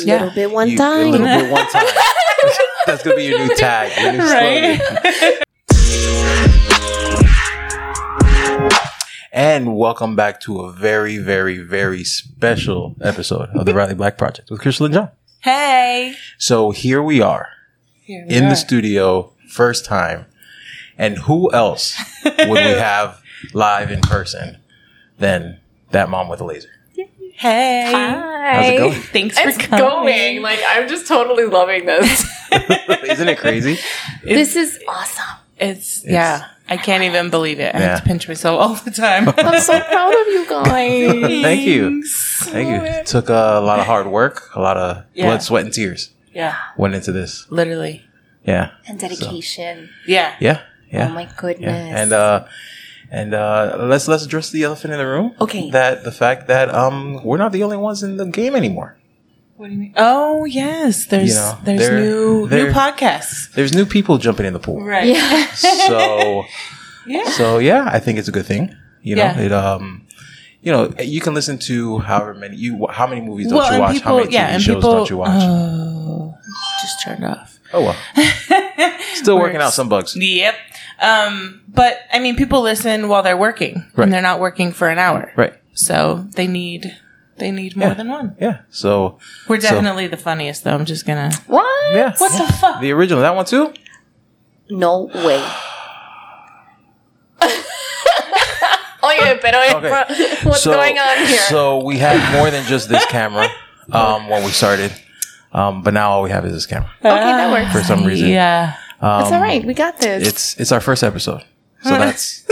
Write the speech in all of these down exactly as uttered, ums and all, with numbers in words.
Yeah. Little bit one you, time. Little bit one time. That's going to be your new tag. Your new right? And welcome back to a very, very, very special episode of the Riley Black Project with Crystal and John. Hey. So here we are here we in are. the studio, first time. And who else would we have live in person than That Mom with a Laser? Hey. Hi. How's it going? Thanks for it's coming. going. Like, I'm just totally loving this. Isn't it crazy? It's, this is awesome. It's, it's yeah. I can't even believe it. I yeah. have to pinch myself all the time. I'm so proud of you guys. Thank you. Thank you. It took uh, a lot of hard work, a lot of yeah. blood, sweat, and tears. Yeah. Went into this. Literally. Yeah. And dedication. So. Yeah. Yeah. Yeah. Oh my goodness. Yeah. And uh And uh, let's let's address the elephant in the room. Okay. That the fact that um we're not the only ones in the game anymore. What do you mean? Oh yes, there's you know, there's new new podcasts. There's new people jumping in the pool. Right. Yeah. So yeah. So yeah, I think it's a good thing. You know, yeah. it um you know you can listen to however many you how many movies don't well, you watch? People, how many T V yeah, shows people, don't you watch? Oh, just turned off. Oh well. Still working out some bugs. Yep. Um, but I mean, people listen while they're working, right. and they're not working for an hour, right? So they need they need more yeah. than one. Yeah. So we're definitely so. the funniest, though. I'm just gonna what? Yeah. What the fuck? The original, that one too? No way. Oye, pero okay. what's so, going on here? So we had more than just this camera um, when we started, um, but now all we have is this camera. Okay, that works for some reason. Yeah. Um, it's all right. We got this. It's it's our first episode, so that's,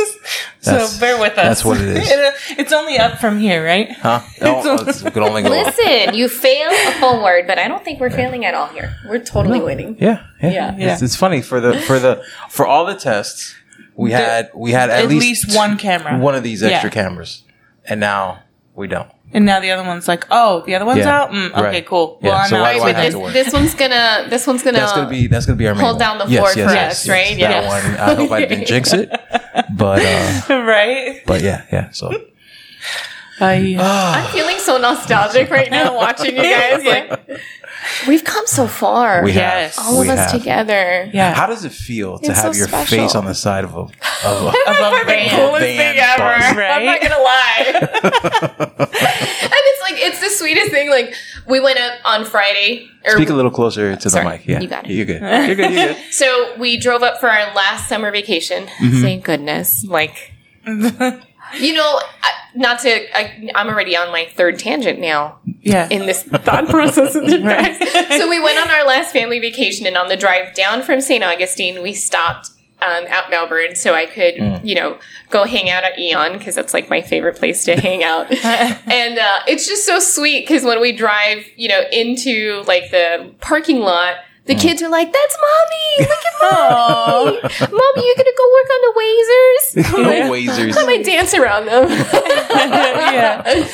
that's so bear with us. That's what it is. It, it's only up from here, right? Huh? No, it's it could only go Listen, up. You fail a forward, but I don't think we're failing at all here. We're totally no. winning. Yeah, yeah. yeah. yeah. It's, it's funny for the for the for all the tests we the, had we had at, at least, least one camera, one of these extra yeah. cameras, and now we don't. And now the other one's like, oh, the other one's yeah, out. Mm, okay, right. cool. Yeah. Well, I'm so not. Wait, this, this one's gonna, this one's gonna. That's gonna be, that's gonna be our main hold one. down the yes, fort yes, for yes, us, yes, right? Yeah. That one. I hope I didn't jinx it, but uh, right. But yeah, yeah. So I, I'm feeling so nostalgic right now watching you guys. Like, we've come so far. We yes, have. all we of us have. together. Yeah. How does it feel to it's have so your special. face on the side of a of a, of a band, coolest band thing ever? Bus, right? I'm not gonna lie. And it's like it's the sweetest thing. Like we went up on Friday. Or, Speak a little closer to sorry, the mic. Yeah, you got it. You're good. You're good. You're good. So we drove up for our last summer vacation. Mm-hmm. Thank goodness. Like, you know. I, Not to, I, I'm already on my third tangent now. Yeah. In this thought process. Of the drive. Right. So we went on our last family vacation, and on the drive down from Saint Augustine, we stopped um, at Melbourne so I could, mm. you know, go hang out at Aeon because that's like my favorite place to hang out. And uh, it's just so sweet because when we drive, you know, into like the parking lot, the kids are like, that's Mommy! Look at Mommy! Mommy, you're going to go work on the wazers? No yeah. wazers. I might dance around them. yeah.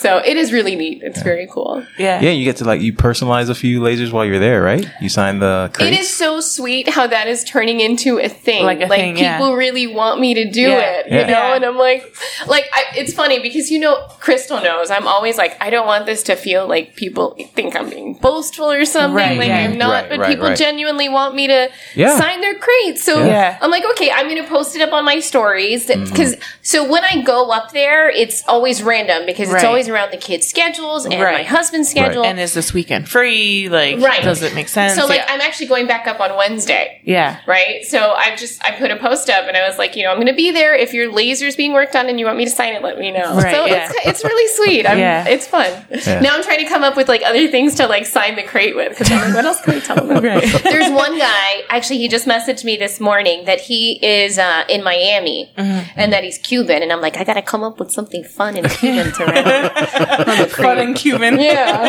So it is really neat. It's yeah. very cool. Yeah. Yeah, you get to, like, you personalize a few lasers while you're there, right? You sign the crates. It is so sweet how that is turning into a thing. Like, a like thing, people yeah. really want me to do yeah. it, yeah. you know? Yeah. And I'm like, like, I, it's funny because, you know, Crystal knows. I'm always like, I don't want this to feel like people think I'm being boastful or something. Right. Like, yeah. I'm not, right, but right, people right. genuinely want me to yeah. sign their crates. So yeah. I'm like, okay, I'm going to post it up on my stories. Because, mm-hmm. so when I go up there, it's always random because right. it's always around the kids' schedules and right. my husband's schedule. Right. And is this weekend free? Like, right. does it make sense? So, like, yeah. I'm actually going back up on Wednesday. Yeah. Right? So, I just, I put a post up and I was like, you know, I'm going to be there. If your laser's being worked on and you want me to sign it, let me know. Right, so, yeah. it's, it's really sweet. I'm, yeah. It's fun. Yeah. Now, I'm trying to come up with, like, other things to, like, sign the crate with. Because I'm like, what else can I tell them? Right. There's one guy, actually, he just messaged me this morning that he is uh, in Miami mm-hmm. and that he's Cuban. And I'm like, I got to come up with something fun and Cuban to write. Fun and Cuban. Yeah.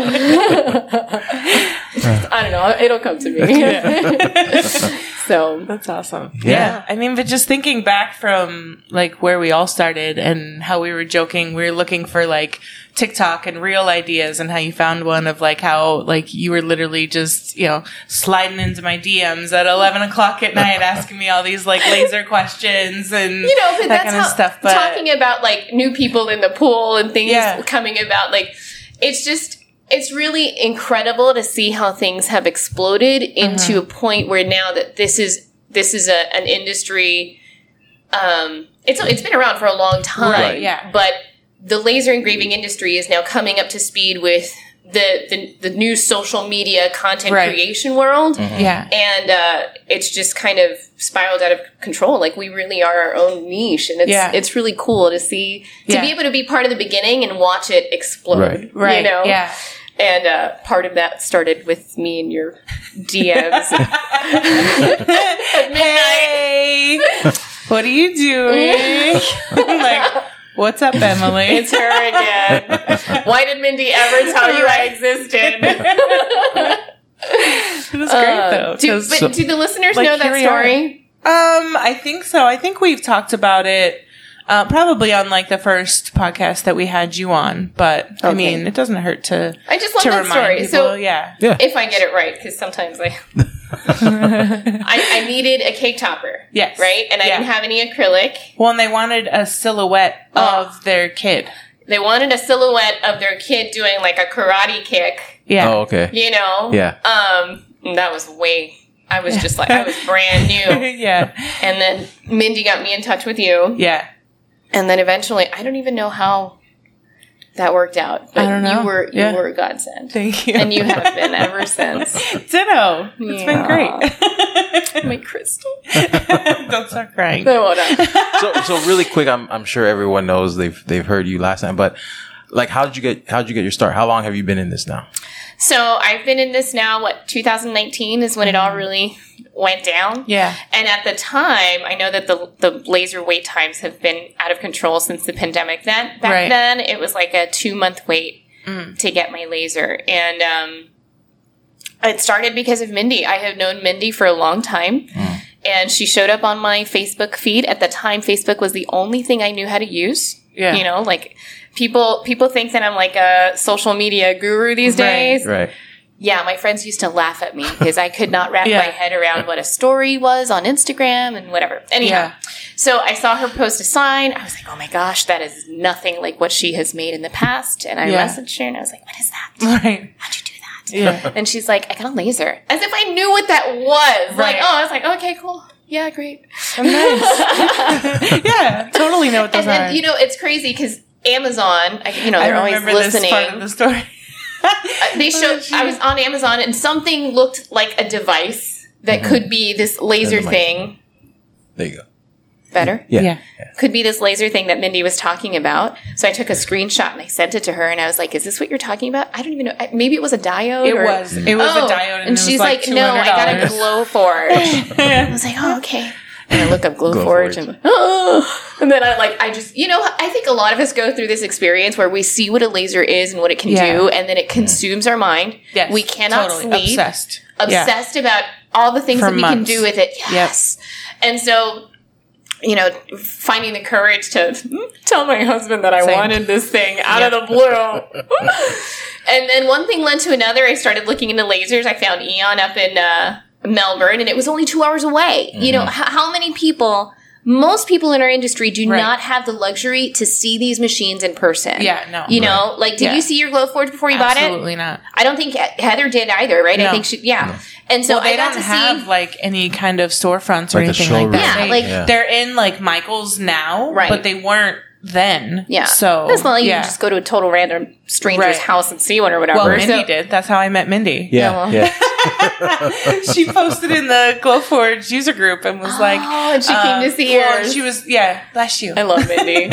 I don't know. It'll come to me. Yeah. So that's awesome. Yeah. yeah. I mean, but just thinking back from like where we all started and how we were joking, we were looking for like TikTok and real ideas, and how you found one of like how like you were literally just, you know, sliding into my D Ms at eleven o'clock at night asking me all these like laser questions and you know, but that that's kind of how, stuff. But talking about like new people in the pool and things yeah. coming about, like it's just it's really incredible to see how things have exploded into uh-huh. a point where now that this is this is a, an industry. Um, it's it's been around for a long time, right, yeah. But the laser engraving industry is now coming up to speed with the the, the new social media content right. creation world, mm-hmm. yeah. And uh, it's just kind of spiraled out of control. Like we really are our own niche, and it's yeah. it's really cool to see to yeah. be able to be part of the beginning and watch it explode. Right, right, you know? Yeah. And uh, part of that started with me and your D Ms at midnight. Hey. What are you doing? I'm like, what's up, Emily? It's her again. Why did Mindy ever tell you I existed? It was great, uh, though. Do, but so, do the listeners like, know that story? Um, I think so. I think we've talked about it uh, probably on like the first podcast that we had you on. But okay. I mean, it doesn't hurt to. I just love to that story. People, so yeah. yeah, if I get it right, because sometimes I. I, I needed a cake topper. Yes. Right? And I yeah. didn't have any acrylic. Well, and they wanted a silhouette oh. of their kid. They wanted a silhouette of their kid doing like a karate kick. Yeah. Oh, okay. You know? Yeah. Um, that was way, I was just like, I was brand new. yeah. And then Mindy got me in touch with you. Yeah. And then eventually, I don't even know how that worked out. But I don't know. You were, you yeah. were a godsend. Thank you. And you have been ever since. Ditto. It's yeah. been great. My Crystal. Don't start crying. No, hold on. So, so really quick, I'm, I'm sure everyone knows they've, they've heard you last time, but like, how did you get, how did you get your start? How long have you been in this now? So I've been in this now, what, two thousand nineteen is when it all really went down. Yeah. And at the time, I know that the the laser wait times have been out of control since the pandemic. Then back right. then, it was like a two-month wait mm. to get my laser. And um, it started because of Mindy. I have known Mindy for a long time. Mm. And she showed up on my Facebook feed. At the time, Facebook was the only thing I knew how to use. Yeah. You know, like... People people think that I'm like a social media guru these days. Right, right. Yeah, my friends used to laugh at me because I could not wrap yeah. my head around what a story was on Instagram and whatever. Anyhow, yeah. so I saw her post a sign. I was like, oh my gosh, that is nothing like what she has made in the past. And I yeah. messaged her and I was like, what is that? Right. How'd you do that? Yeah. And she's like, I got a laser. As if I knew what that was. Right. Like, oh, I was like, okay, cool. Yeah, great. I'm nice. yeah, totally know what those and are. And, you know, it's crazy because... Amazon, I, you know, they're I always listening. This part of the story. they showed. I was on Amazon, and something looked like a device that mm-hmm. could be this laser thing. There you go. Better? Yeah. yeah. Could be this laser thing that Mindy was talking about. So I took a screenshot and I sent it to her, and I was like, "Is this what you're talking about? I don't even know. Maybe it was a diode. It or, was. It was oh. a diode." And, and she's like, like "No, I got a Glowforge." I was like, "Oh, okay." And I look up Glowforge and, oh, and then I like, I just, you know, I think a lot of us go through this experience where we see what a laser is and what it can yeah. do. And then it consumes our mind. Yes, we cannot totally. sleep. Obsessed. Obsessed yeah. about all the things For that we months. can do with it. Yes. Yep. And so, you know, finding the courage to tell my husband that I Same. wanted this thing out yep. of the blue. And then one thing led to another. I started looking into lasers. I found Aeon up in, uh, Melbourne, and it was only two hours away. Mm-hmm. You know, h- how many people, most people in our industry do right. not have the luxury to see these machines in person. Yeah, no. You right. know, like, did yeah. you see your Glowforge before you Absolutely bought it? Absolutely not. I don't think Heather did either, right? No. I think she, yeah. No. And so well, I got to see. They don't have, like, any kind of storefronts like or anything like that. Yeah, they, like. Yeah. They're in, like, Michael's now, right. but they weren't then. Yeah. So. That's not like yeah. you just go to a total random stranger's right. house and see one or whatever. Well, Mindy so, did. That's how I met Mindy. Yeah. Well. yeah. She posted in the Glowforge user group and was oh, like, "Oh, and she um, came to see her." She was, yeah, bless you. I love Mindy.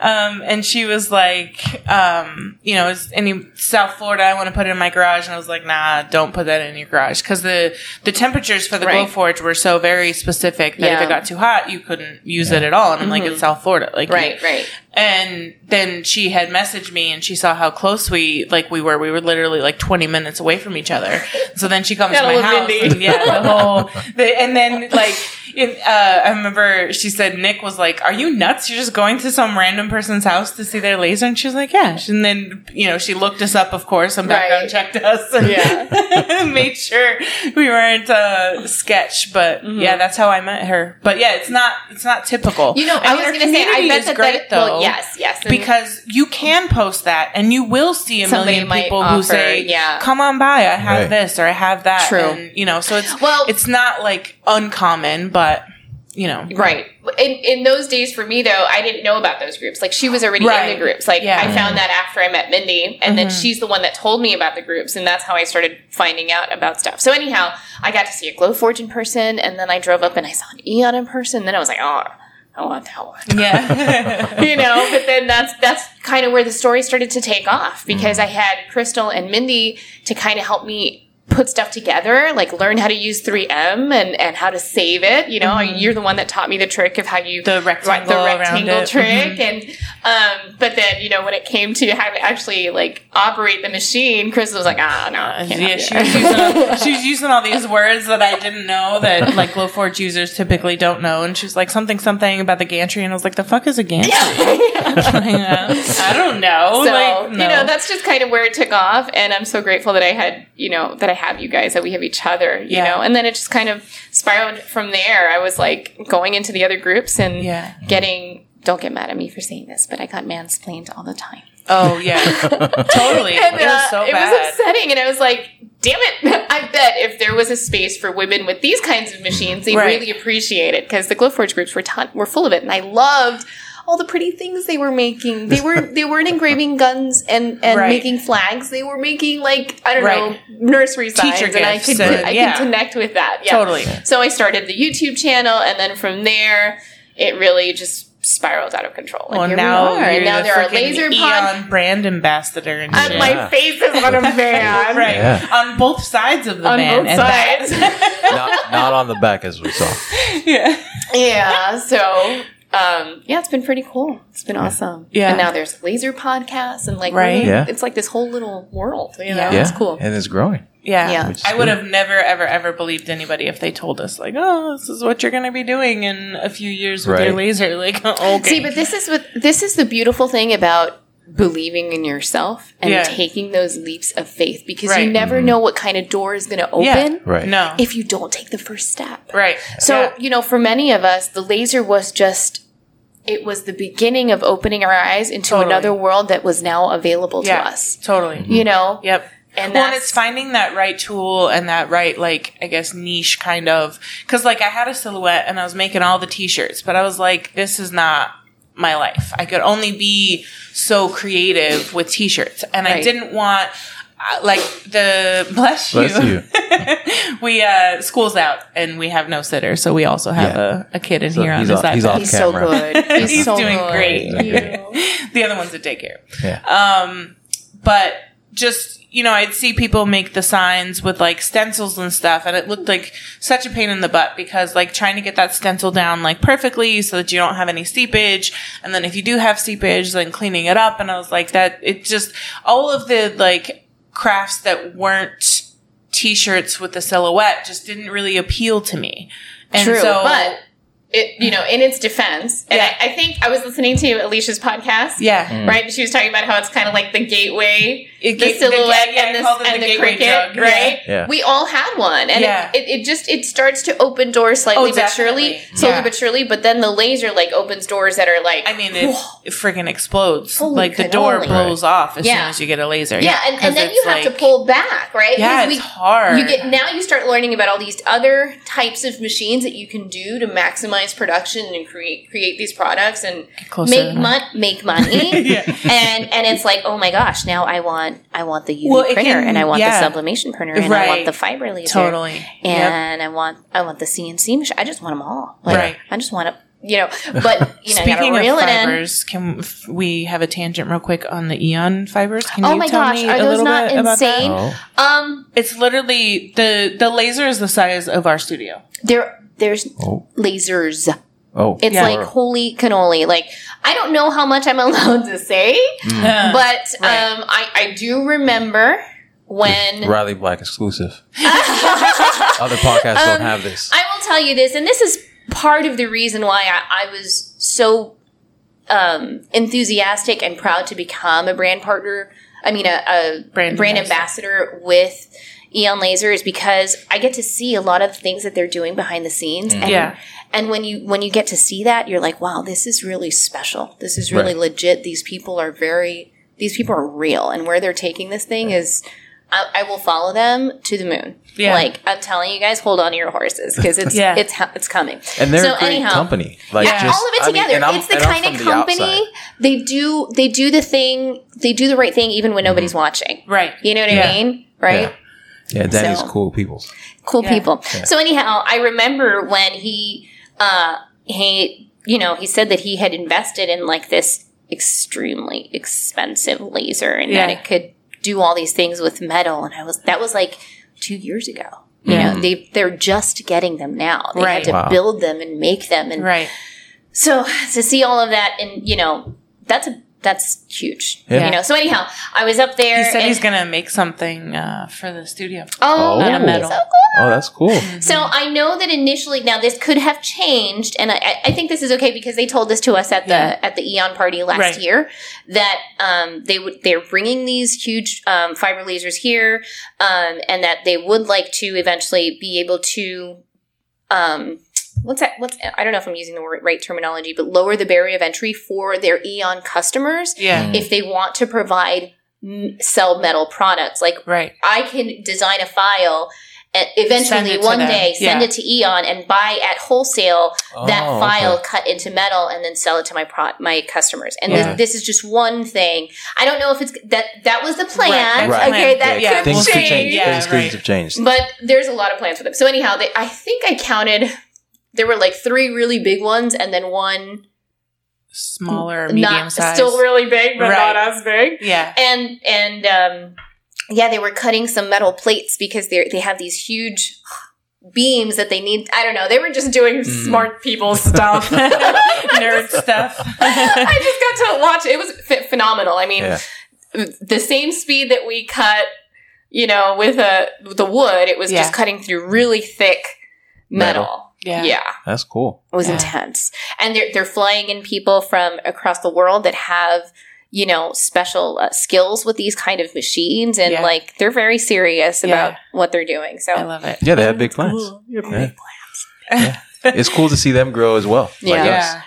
um, and she was like, um, you know, it's in South Florida. I want to put it in my garage, and I was like, "Nah, don't put that in your garage because the the temperatures for the right. Glowforge were so very specific that yeah. if it got too hot, you couldn't use yeah. it at all." And I'm mm-hmm. like, "It's South Florida, like, right, you, right." And then she had messaged me and she saw how close we, like we were, we were literally like twenty minutes away from each other. So then she comes to my house. And, yeah, the whole, the, and then like, It, uh, I remember she said Nick was like, "Are you nuts? You're just going to some random person's house to see their laser?" And she was like, "Yeah." And then, you know, she looked us up, of course, and background right. checked us and yeah. made sure we weren't uh, sketch. But mm-hmm. yeah, that's how I met her. But yeah, it's not it's not typical. You know, I, I mean, was going to say, I bet that great that, though. Well, yes, yes, because you can post that, and you will see a million people offer, who say, yeah. "Come on by, I have right. this or I have that." True, and, you know, so it's well, it's not like uncommon, but. But, you know. Right. In, in those days for me, though, I didn't know about those groups. Like, she was already right. in the groups. Like, yeah. I found that after I met Mindy. And mm-hmm. then she's the one that told me about the groups. And that's how I started finding out about stuff. So, anyhow, I got to see a Glowforge in person. And then I drove up and I saw an Aeon in person. And then I was like, oh, I want that one. Yeah. You know? But then that's that's kind of where the story started to take off. Because mm-hmm. I had Crystal and Mindy to kind of help me put stuff together, like learn how to use three M and, and how to save it. You know, mm-hmm. you're the one that taught me the trick of how you the rectangle, the rectangle trick. Mm-hmm. And, um, but then, you know, when it came to how to actually like operate the machine, Crystal was like, ah, oh, no, I can't yeah, she, was using all, she was using all these words that I didn't know that like Glowforge users typically don't know. And she was like, something, something about the gantry. And I was like, the fuck is a gantry? I don't know. So, like, no. You know, that's just kind of where it took off. And I'm so grateful that I had, you know, that I have you guys, that we have each other, you yeah. know, and then it just kind of spiraled from there. I was like going into the other groups and yeah. getting, don't get mad at me for saying this, but I got mansplained all the time. Oh yeah, totally. And, uh, it was so it bad. It was upsetting, and I was like, damn it, I bet if there was a space for women with these kinds of machines, they'd right. really appreciate it, because the Glowforge groups were, ton- were full of it, and I loved all the pretty things they were making. They were they weren't engraving guns and, and right. making flags. They were making, like, I don't right. know, nursery signs. Teacher and gifts. I could and, I yeah. could connect with that. Yeah. Totally. So I started the YouTube channel, and then from there it really just spiraled out of control. Well, and now, we and now there are laser pods. Brand ambassador and shit. My face is on a van. Right. Yeah. On both sides of the on van. On both sides. not, not on the back, as we saw. Yeah. Yeah, so... Um, yeah, it's been pretty cool. It's been yeah. awesome. Yeah. And now there's laser podcasts and like, right. really, yeah. it's like this whole little world. You know? Yeah. yeah. It's cool. And it's growing. Yeah. yeah. I would cool. have never, ever, ever believed anybody if they told us like, oh, this is what you're going to be doing in a few years with right. your laser. Like, okay. See, but this is what, this is the beautiful thing about believing in yourself and yeah. taking those leaps of faith, because right. you never mm-hmm. know what kind of door is going to open yeah. right. no. if you don't take the first step. Right. So, yeah. you know, for many of us, the laser was just, it was the beginning of opening our eyes into totally. another world that was now available yeah. to us. Totally. Mm-hmm. You know? Yep. And well, and it's finding that right tool and that right, like, I guess, niche kind of, because like I had a silhouette and I was making all the t-shirts, but I was like, this is not my life. I could only be so creative with t-shirts, and right. I didn't want uh, like the bless you, bless you. we uh school's out and we have no sitter, so we also have yeah. a, a kid in so here on the side. He's, he's so good. He's, he's so doing good. Great. Yeah. The other one's at daycare. Yeah. Um, but just. You know, I'd see people make the signs with, like, stencils and stuff, and it looked like such a pain in the butt because, like, trying to get that stencil down, like, perfectly so that you don't have any seepage, and then if you do have seepage, then cleaning it up, and I was like, that, it just, all of the, like, crafts that weren't t-shirts with the silhouette just didn't really appeal to me. And True, so, but... It, you know, in its defense, and yeah. I, I think I was listening to Alicia's podcast, yeah, mm. right? And she was talking about how it's kind of like the gateway, it, the silhouette, the, yeah, and, this, and the, the cricket, jug. Right? Yeah. Yeah. We all had one, and yeah. it, it, it just it starts to open doors slightly, oh, but surely, slowly yeah. but surely. But then the laser like opens doors that are like, I mean, it, it freaking explodes. Holy like the door only. blows off as yeah. soon as you get a laser. Yeah, yeah. and, and then you have like, to pull back, right? Yeah, we, it's hard. You get now you start learning about all these other types of machines that you can do to maximize production and create create these products and make money make money yeah. and and it's like, oh my gosh, now I want I want the U V well, printer can, and I want yeah. the sublimation printer and right. I want the fiber laser totally and yep. I want I want the C N C machine. I just want them all, like, right I just want to you know, but you know, speaking of fibers, can we have a tangent real quick on the Aeon fibers? Can oh you my tell gosh, me are those not insane? Oh. Um, it's literally the the laser is the size of our studio. There, there's oh. lasers. Oh, it's yeah. like holy cannoli. Like I don't know how much I'm allowed to say, mm. but um, right. I I do remember. When Riley Black exclusive, other podcasts um, don't have this. I will tell you this, and this is part of the reason why I, I was so um, enthusiastic and proud to become a brand partner, I mean a, a brand, brand ambassador. ambassador with Aeon Laser is because I get to see a lot of things that they're doing behind the scenes. Mm. And, yeah. and when you when you get to see that, you're like, wow, this is really special. This is really right. legit. These people are very – these people are real. And where they're taking this thing is – I, I will follow them to the moon. Yeah. Like, I'm telling you guys, hold on to your horses because it's yeah. it's it's coming. And they're so, a great anyhow, company. Like, yeah, just, all of it together. I mean, it's the kind of company the they do. They do the thing. They do the right thing even when mm-hmm. nobody's watching. Right. You know what yeah. I mean? Right. Yeah, yeah that so, is cool people. Cool yeah. people. Yeah. So anyhow, I remember when he uh, he you know he said that he had invested in like this extremely expensive laser and yeah. that it could do all these things with metal, and I was that was like two years ago. You mm. know, they they're just getting them now. They right. had to wow. build them and make them, and right. so to see all of that, and you know, that's a that's huge. Yeah. You know, so anyhow, I was up there. He said he's gonna make something uh, for the studio. Oh, out of metal. So cool. Oh, that's cool. Mm-hmm. So I know that initially, now this could have changed, and I, I think this is okay because they told this to us at yeah. the at the Aeon party last right. year that um, they would they're bringing these huge um, fiber lasers here, um, and that they would like to eventually be able to. Um, What's that? What's I don't know if I'm using the right terminology, but lower the barrier of entry for their Aeon customers yeah. if they want to provide sell metal products. Like right. I can design a file and eventually one them. day send yeah. it to Aeon and buy at wholesale oh, that file okay. cut into metal and then sell it to my pro- my customers. And yeah. this, this is just one thing. I don't know if it's that that was the plan. Right. Right. Okay, that yeah. could, yeah. Things change. could change. Yeah. Things right. could have changed. But there's a lot of plans for them. So anyhow, they, I think I counted. There were like three really big ones and then one smaller, medium size. Still really big, but right. not as big. Yeah. And and um, yeah, they were cutting some metal plates because they they have these huge beams that they need. I don't know. They were just doing mm. smart people stuff, nerd stuff. I just got to watch it. It was phenomenal. I mean, yeah. the same speed that we cut, you know, with a the wood, it was yeah. just cutting through really thick metal. metal. Yeah. yeah. That's cool. It was yeah. intense. And they're, they're flying in people from across the world that have, you know, special uh, skills with these kind of machines. And, yeah. like, they're very serious yeah. about what they're doing. So I love it. Yeah, they have big plans. Cool. You have yeah. big plans. Yeah. It's cool to see them grow as well. Yeah. Like yeah.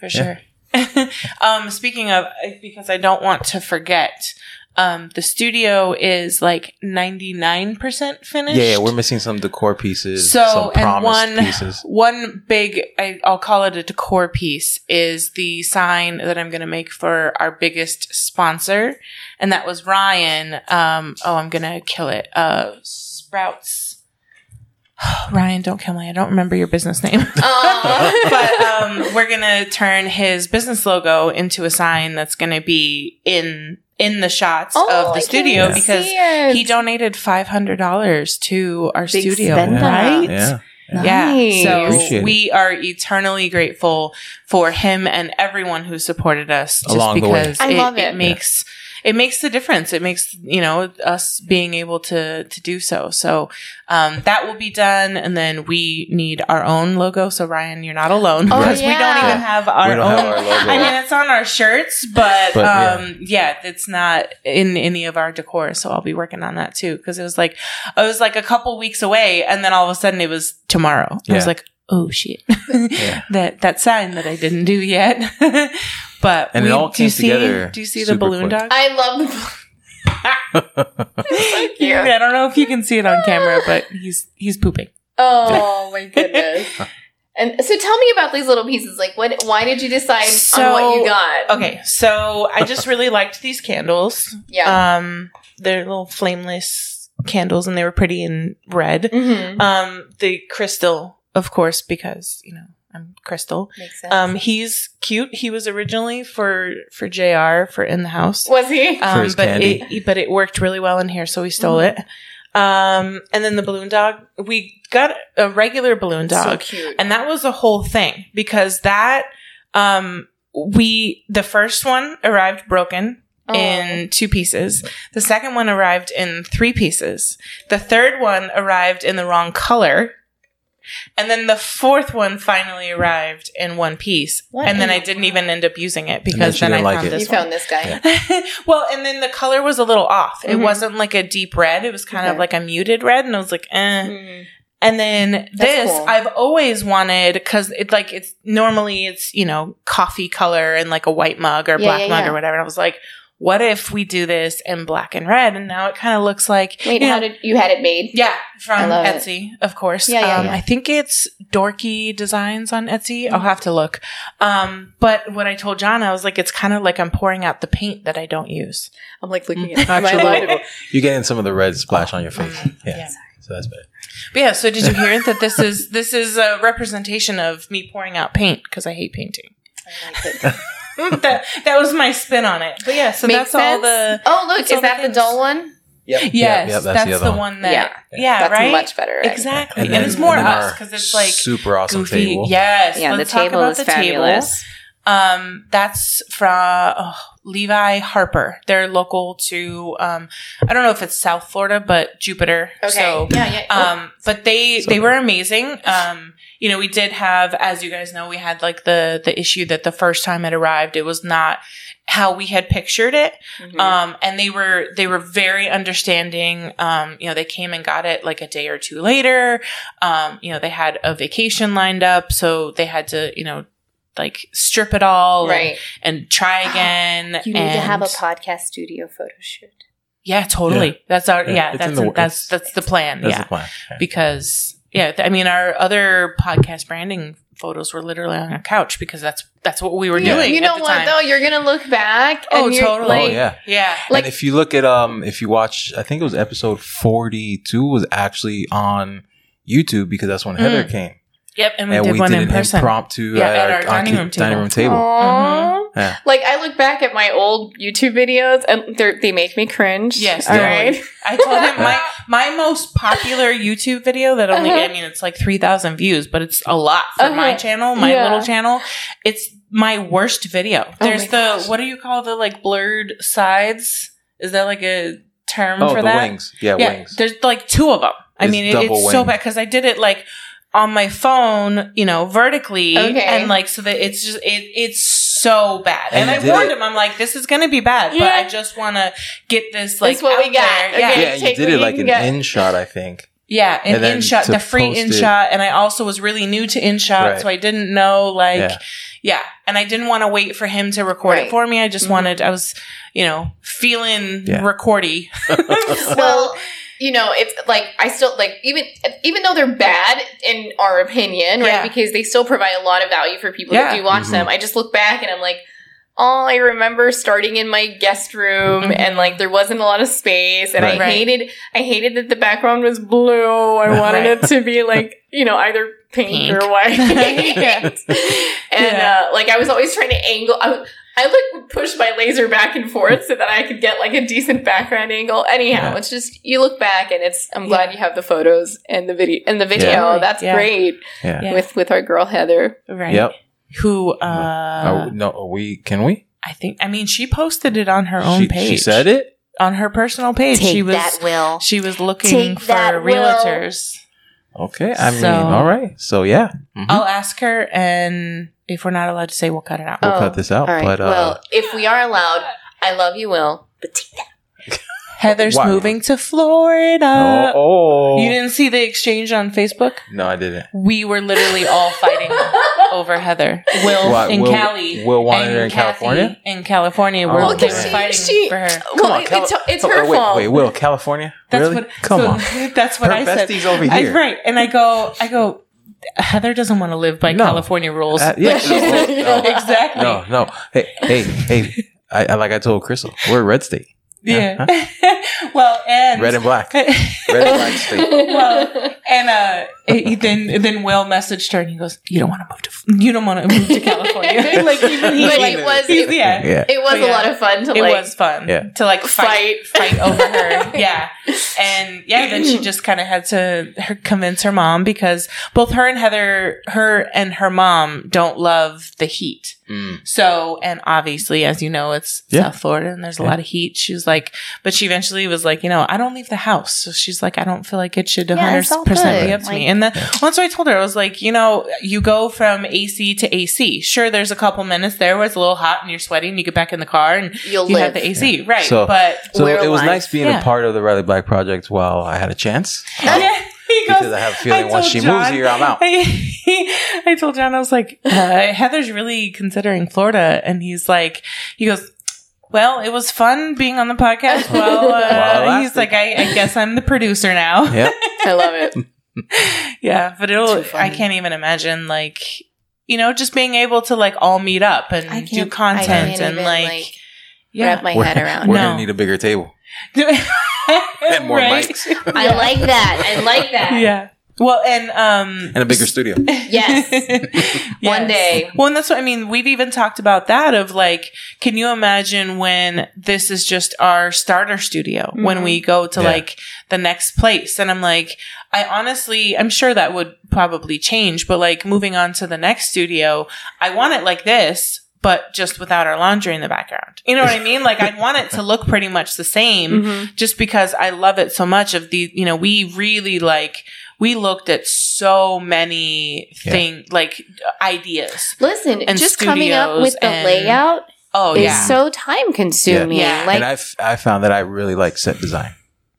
For sure. Yeah. um, speaking of, because I don't want to forget... Um, the studio is like ninety-nine percent finished. Yeah, yeah, we're missing some decor pieces, so, some promised one, pieces. One big, I, I'll call it a decor piece, is the sign that I'm going to make for our biggest sponsor. And that was Ryan. Um, oh, I'm going to kill it. Uh, Sprouts. Ryan, don't kill me. I don't remember your business name. Oh. But um, we're going to turn his business logo into a sign that's going to be in... in the shots oh, of the I studio because he donated five hundred dollars to our Big studio, spender. right? Yeah. Yeah. Nice. yeah. So Appreciate we it. are eternally grateful for him and everyone who supported us just Along because the way. It, I love it. it makes yeah. It makes the difference. It makes, you know, us being able to, to do so. So, um, that will be done. And then we need our own logo. So, Ryan, you're not alone. Oh, because yeah. we don't even have our own. Have our logo. I mean, it's on our shirts, but, but um, yeah. yeah, it's not in any of our decor. So I'll be working on that too. Cause it was like, I was like a couple weeks away. And then all of a sudden it was tomorrow. Yeah. I was like, oh shit. yeah. That, that sign that I didn't do yet. But and we, it all came do together. See, do you see the balloon quick. dog? I love the balloon dog. So cute. I don't know if you can see it on camera, but he's he's pooping. Oh my goodness. And so tell me about these little pieces. Like what why did you decide so, on what you got? Okay. So I just really liked these candles. Yeah. Um they're little flameless candles and they were pretty in red. Mm-hmm. Um the crystal, of course, because, you know, I'm Crystal. Makes sense. Um, he's cute. He was originally for, for J R for In the House. Was he? Um, for his but candy. It, but it worked really well in here, so we stole mm-hmm. it. Um, and then the balloon dog. We got a regular balloon dog. So cute. And that was a whole thing because that, um, we, the first one arrived broken. Oh. In two pieces. The second one arrived in three pieces. The third one arrived in the wrong color. And then the fourth one finally arrived in one piece. What and then I didn't even end up using it because then I like found it. this You one. found this guy. Yeah. Well, and then the color was a little off. Mm-hmm. It wasn't like a deep red. It was kind okay. of like a muted red. And I was like, eh. Mm-hmm. And then That's this cool. I've always wanted because it like it's normally it's, you know, coffee color and like a white mug or yeah, black yeah, mug yeah. or whatever. And I was like, what if we do this in black and red? And now it kind of looks like. Wait, how know, did you had it made? Yeah, from Etsy, it. of course. Yeah, yeah, um, yeah. I think it's Dorky Designs on Etsy. Mm-hmm. I'll have to look. Um, but what I told John, I was like, it's kind of like I'm pouring out the paint that I don't use. I'm like looking at actually, you're getting some of the red splash on your face. Mm-hmm. Yeah, yeah. So that's better. But yeah, so did you hear that this is this is a representation of me pouring out paint because I hate painting. I like it. that that was my spin on it. But yeah, so Makes that's sense. all the Oh, look, is that the, the dull one? Yep. Yes, yep, yep, that's, that's the, other the one. one that Yeah, yeah, yeah that's right? much better. Right? Exactly. And, then, and it's more and us cuz it's like super awesome goofy. table. Yes. Yeah, let's the table talk about is the fabulous. Table. Um, that's from oh, Levi Harper. They're local to, um, I don't know if it's South Florida, but Jupiter. Okay. So, yeah, yeah. Um, but they, so they were amazing. Um, you know, we did have, as you guys know, we had like the, the issue that the first time it arrived, it was not how we had pictured it. Mm-hmm. Um, and they were, they were very understanding. Um, you know, they came and got it like a day or two later. Um, you know, they had a vacation lined up, so they had to, you know, like strip it all right. and, and try again. You need and to have a podcast studio photo shoot. Yeah, totally. Yeah. That's our, yeah, yeah that's, the, that's, that's the plan. That's yeah. the plan. Yeah. Because, yeah, I mean, our other podcast branding photos were literally on a couch because that's, that's what we were yeah. doing. You know at the what time. though? You're going to look back. And oh, you're totally. Like, oh, yeah. Yeah. Like, and if you look at, um, if you watch, I think it was episode forty-two was actually on YouTube because that's when mm. Heather came. Yep, and we and did we one did in person. Impromptu yeah, at, at our, our dining, room dining room table. Mm-hmm. Yeah. Like I look back at my old YouTube videos, and they make me cringe. Yes, all yeah. right. I told him my my most popular YouTube video that only uh-huh. I mean it's like three thousand views, but it's a lot for uh-huh. my channel, my yeah. little channel. It's my worst video. There's oh the gosh. what do you call the like blurred sides? Is that like a term oh, for the that? Wings. Yeah, yeah, wings. There's like two of them. It's I mean, it, it's wing. so bad because I did it like. on my phone, you know, vertically, okay. and like so that it's just it it's so bad. And, and I warned it. him, I'm like, this is gonna be bad, yeah. but I just want to get this like. That's what out we got. There. Okay, yeah, yeah and you did it like an InShot, I think. Yeah, an InShot, the free InShot, and I also was really new to InShot, right. so I didn't know like, yeah, yeah. and I didn't want to wait for him to record right. it for me. I just mm-hmm. wanted, I was, you know, feeling yeah. recordy. so, well. You know, it's like I still like even even though they're bad in our opinion, right? Yeah. Because they still provide a lot of value for people yeah. that do watch mm-hmm. them. I just look back and I'm like, oh, I remember starting in my guest room mm-hmm. and like there wasn't a lot of space, and right. I hated I hated that the background was blue. I wanted right. it to be like you know either pink, pink. or white, yeah. and yeah. uh, like I was always trying to angle. I, I like would push my laser back and forth so that I could get like a decent background angle. Anyhow, yeah. it's just you look back and it's. I'm glad yeah. you have the photos and the video and the video. Yeah. That's yeah. great. Yeah. Yeah. With with our girl Heather, right? Yep. Who? Uh, we, no, are we can we? I think. I mean, she posted it on her own she, page. She said it on her personal page. Take she was that, Will. She was looking Take for that, realtors. Will. Okay, I mean, so, all right. So yeah, mm-hmm. I'll ask her and. If we're not allowed to say, we'll cut it out. We'll oh, cut this out. Right. But, uh, well, if we are allowed, I love you, Will. But take that. Heather's wow. moving to Florida. Oh, oh. You didn't see the exchange on Facebook? No, I didn't. We were literally all fighting over Heather. Will what, in Will, Cali. Will wanted her in Kathy California? In California. Oh, we're well, she, fighting she, for her. Well, Come on, Cali- it's, it's her oh, wait, fault. Wait, Will, California? That's really? What, Come so, on. That's what her I said. Bestie's over here. I, right. And I go, I go, Heather doesn't want to live by no. California rules. Uh, yeah, no, no, no. Exactly. No, no. Hey, hey, hey. I, I, like I told Crystal, we're a red state. Yeah. yeah. Huh? well, and. Red and black. Red and black state. Well, and uh, it, then then Will messaged her and he goes, you don't want to move to, you don't want to move to California. like, even he, but like, it was, it, yeah. yeah. It was yeah. a lot of fun to it like. It was fun. Yeah. To like fight, fight over her. Yeah. And yeah, then she just kind of had to her, convince her mom because both her and Heather, her and her mom don't love the heat. Mm. So, and obviously, as you know, it's yeah. South Florida and there's a yeah. lot of heat. She was like, like, but she eventually was like, you know, I don't leave the house. So she's like, I don't feel like it should yeah, one hundred percent be up to like, me. And then once I told her, I was like, you know, you go from A C to A C. Sure, there's a couple minutes there where it's a little hot and you're sweating. And you get back in the car and You'll you live. have the A C. Yeah. Right. So, but so it was alive. nice being yeah. a part of the Riley Black Project while I had a chance. Yeah. He goes, because I have a feeling once she John, moves here, I'm out. I, he, I told John, I was like, uh, Heather's really considering Florida. And he's like, he goes, well, it was fun being on the podcast. Well, uh, well he's like, I, I guess I'm the producer now. Yep. I love it. Yeah, but it'll, I can't even imagine, like, you know, just being able to, like, all meet up and do content and, even, like, like, yeah. wrap my we're, head around. We're no. going to need a bigger table. And more right? mics. I yeah. like that. I like that. Yeah. Well, and um, and a bigger studio. Yes. yes. One day. Well, and that's what I mean. We've even talked about that of like, can you imagine when this is just our starter studio mm-hmm. when we go to yeah. like the next place? And I'm like, I honestly, I'm sure that would probably change, but like moving on to the next studio, I want it like this. But just without our laundry in the background. You know what I mean? Like, I want it to look pretty much the same mm-hmm. just because I love it so much of the, you know, we really like, we looked at so many things, yeah. like ideas. Listen, and just coming up with the and, layout oh, is yeah. so time consuming. Yeah. Yeah. Like, and I've, I found that I really like set design.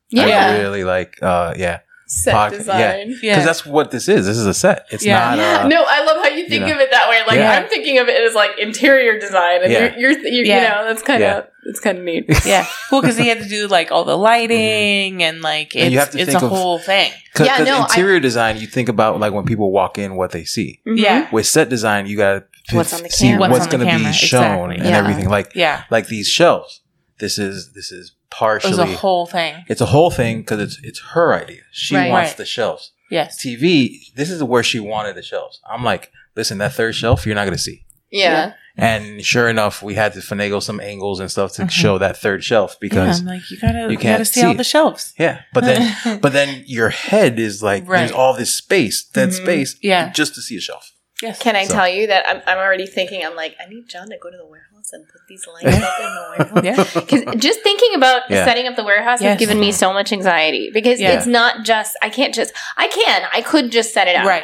Yeah. I really like, uh, yeah. set Pod- design because yeah. yeah. that's what this is this is a set it's yeah. not yeah. Uh, no I love how you think you know. of it that way like yeah. I'm thinking of it as like interior design and yeah. you're, you're, you're yeah. you know that's kind of yeah. it's kind of neat yeah well because he had to do like all the lighting and like it's, and you have to it's think a of, whole thing cause, yeah cause no interior I, design you think about like when people walk in what they see mm-hmm. yeah with set design you gotta what's on the see what's, what's going to be shown exactly. and yeah. everything like yeah like these shelves this is this is partially it's a whole thing it's a whole thing because it's it's her idea she right, wants right. the shelves yes T V this is where she wanted the shelves I'm like listen that third shelf you're not gonna see yeah and sure enough we had to finagle some angles and stuff to mm-hmm. show that third shelf because yeah, I'm like you gotta you can't you gotta see, see all the shelves yeah but then but then your head is like right. there's all this space that mm-hmm. space yeah just to see a shelf yes can I so. tell you that I'm, I'm already thinking I'm like I need John to go to the warehouse and put these lights up in the warehouse. Because yeah. just thinking about yeah. setting up the warehouse yes. has given me so much anxiety. Because yeah. it's not just, I can't just, I can, I could just set it up. Right.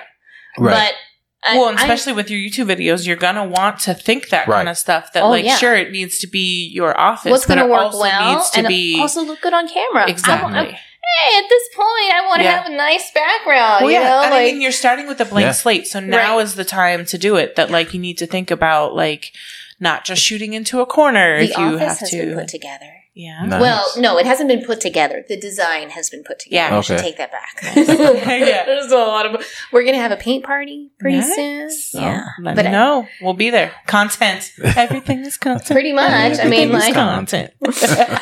Right. But I, well, and especially I, with your YouTube videos, you're going to want to think that right. kind of stuff. That, oh, like, yeah. sure, it needs to be your office. What's going to work well needs to and be, also look good on camera. Exactly. I, I, hey, at this point, I want to yeah. have a nice background. Well, you yeah. know? And like, I mean, you're starting with a blank yeah. slate. So now right. is the time to do it. That, like, you need to think about, like, not just shooting into a corner if you have to. The office has been put together. Yeah. Nice. Well, no, it hasn't been put together. The design has been put together. Yeah. Okay. I should take that back. yeah. There's a lot of. We're gonna have a paint party pretty nice. soon. So, yeah. Let but me know. I, we'll be there. Content. Everything is content. Pretty much. I mean, like content. Content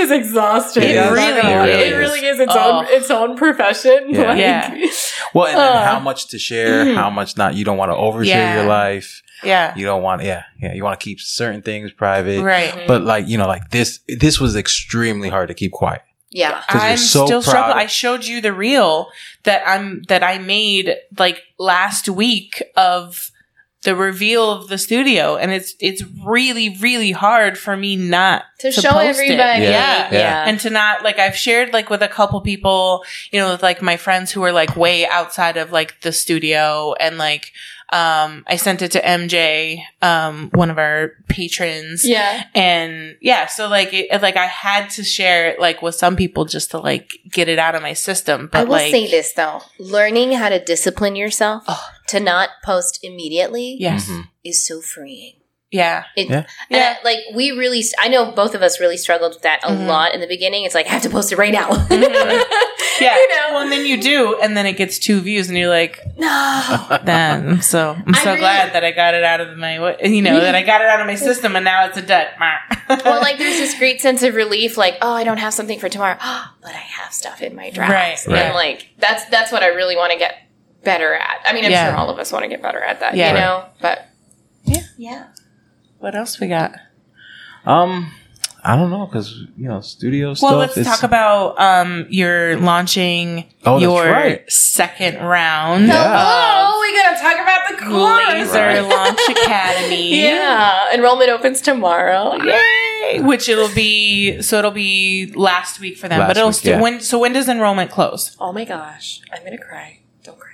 is exhausting. It, it, really, it, really, it is. really is its oh. own its own profession. Yeah. Like, yeah. Well, and then how much to share, mm. how much not. You don't want to overshare yeah. your life. Yeah. You don't want, yeah, yeah. You want to keep certain things private. Right. Mm-hmm. But like, you know, like this, this was extremely hard to keep quiet. Yeah. I'm so still struggling. I showed you the reel that I'm, that I made like last week of the reveal of the studio. And it's, it's really, really hard for me not to, to show everybody. Yeah. Yeah. yeah. yeah. And to not, like, I've shared like with a couple people, you know, with like my friends who are like way outside of like the studio and like, Um, I sent it to M J, um, one of our patrons. Yeah. And yeah, so like, it, like I had to share it like with some people just to like get it out of my system. But I will like, say this though, learning how to discipline yourself oh. to not post immediately yes. mm-hmm. is so freeing. Yeah. It, yeah. yeah. I, like we really, I know both of us really struggled with that a mm-hmm. lot in the beginning. It's like, I have to post it right now. mm-hmm. Yeah. You know? Well, and then you do, and then it gets two views and you're like, no. Then, so I'm so I glad really, that I got it out of my, you know, that I got it out of my system and now it's a debt. Well, like there's this great sense of relief. Like, oh, I don't have something for tomorrow, but I have stuff in my drafts. Right. And right. like, that's, that's what I really want to get better at. I mean, I'm yeah. sure all of us want to get better at that, yeah. you know, right. but yeah. Yeah. What else we got? Um, I don't know because you know studio stuff. Well, let's it's... talk about um your launching oh, your right. second round. Yeah. Of, oh, we gotta talk about the course. Laser Launch Academy. Yeah. Enrollment opens tomorrow. Yay! Which it'll be, so it'll be last week for them. Last but it'll week, still, yeah. when, so when does enrollment close? Oh my gosh. I'm going to cry. Don't cry.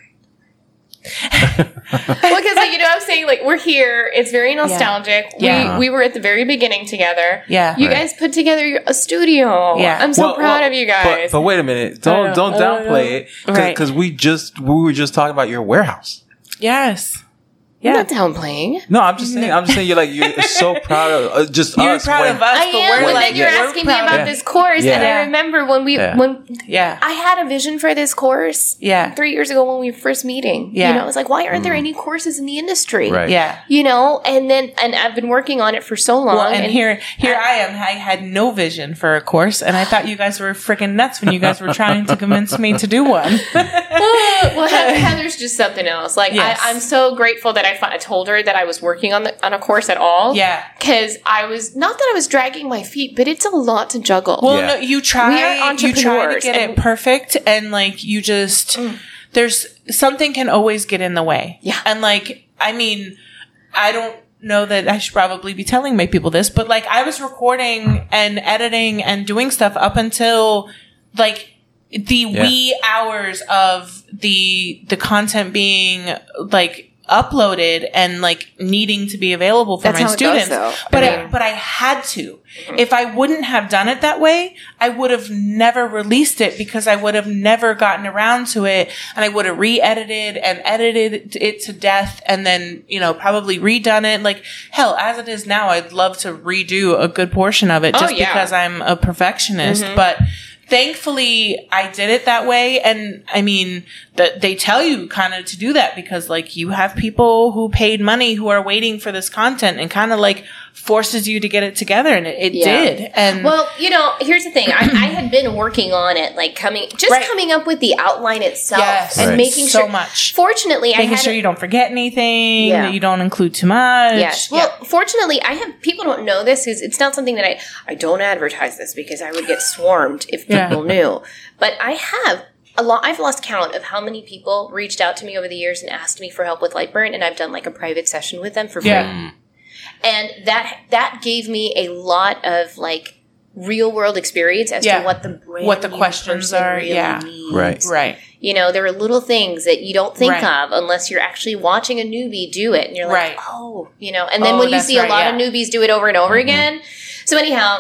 Well, because like, you know, I'm saying like we're here. It's very nostalgic. Yeah. Yeah. We we were at the very beginning together. Yeah, you right. guys put together a studio. Yeah, I'm so well, proud well, of you guys. But, but wait a minute, don't don't downplay it because right. we just we were just talking about your warehouse. Yes. Yeah. I'm not downplaying. No, I'm just saying. I'm just saying. You're like you're so proud of uh, just you're us. You're proud of us. I am. But like, you're asking me about yeah. this course, yeah. and I remember when we yeah. when yeah I had a vision for this course. Yeah. Three years ago when we were first meeting. Yeah. You know, I was like, why aren't mm. there any courses in the industry? Right. Yeah. You know, and then and I've been working on it for so long. Well, and, and here here I, I am. I had no vision for a course, and I thought you guys were freaking nuts when you guys were trying to convince me to do one. Well, Heather's just something else. Like yes. I, I'm so grateful that. I, found, I told her that I was working on the, on a course at all. Yeah. Because I was, not that I was dragging my feet, but it's a lot to juggle. Well, yeah. no, you try, we are entrepreneurs, you try to get and, it perfect and like you just, mm. there's, something can always get in the way. Yeah. And like, I mean, I don't know that I should probably be telling my people this, but like I was recording and editing and doing stuff up until like, the yeah. wee hours of the, the content being like, uploaded and like needing to be available for that's my students goes, but yeah. I, but I had to mm-hmm. if I wouldn't have done it that way I would have never released it because I would have never gotten around to it and I would have re-edited and edited it to death and then you know probably redone it like hell as it is now I'd love to redo a good portion of it just oh, yeah. because I'm a perfectionist mm-hmm. but thankfully, I did it that way. And I mean, that they tell you kind of to do that because like you have people who paid money who are waiting for this content and kind of like forces you to get it together. And it, it yeah. did. And well, you know, here's the thing. I, I had been working on it, like coming, just right. coming up with the outline itself yes. and right. making so sure. So much. Fortunately, making I Making sure you don't forget anything, yeah. that you don't include too much. Yes. Well, yeah. fortunately, I have, people don't know this because it's not something that I, I don't advertise this because I would get swarmed if people yeah. knew. But I have a lot, I've lost count of how many people reached out to me over the years and asked me for help with Lightburn, and I've done like a private session with them for free. Yeah. And that that gave me a lot of like real world experience as yeah. to what the brand what the questions are. Really yeah, means. Right, right. You know, there are little things that you don't think right. of unless you're actually watching a newbie do it, and you're like, right. oh, you know. And then oh, when you see right, a lot yeah. of newbies do it over and over mm-hmm. again, so anyhow,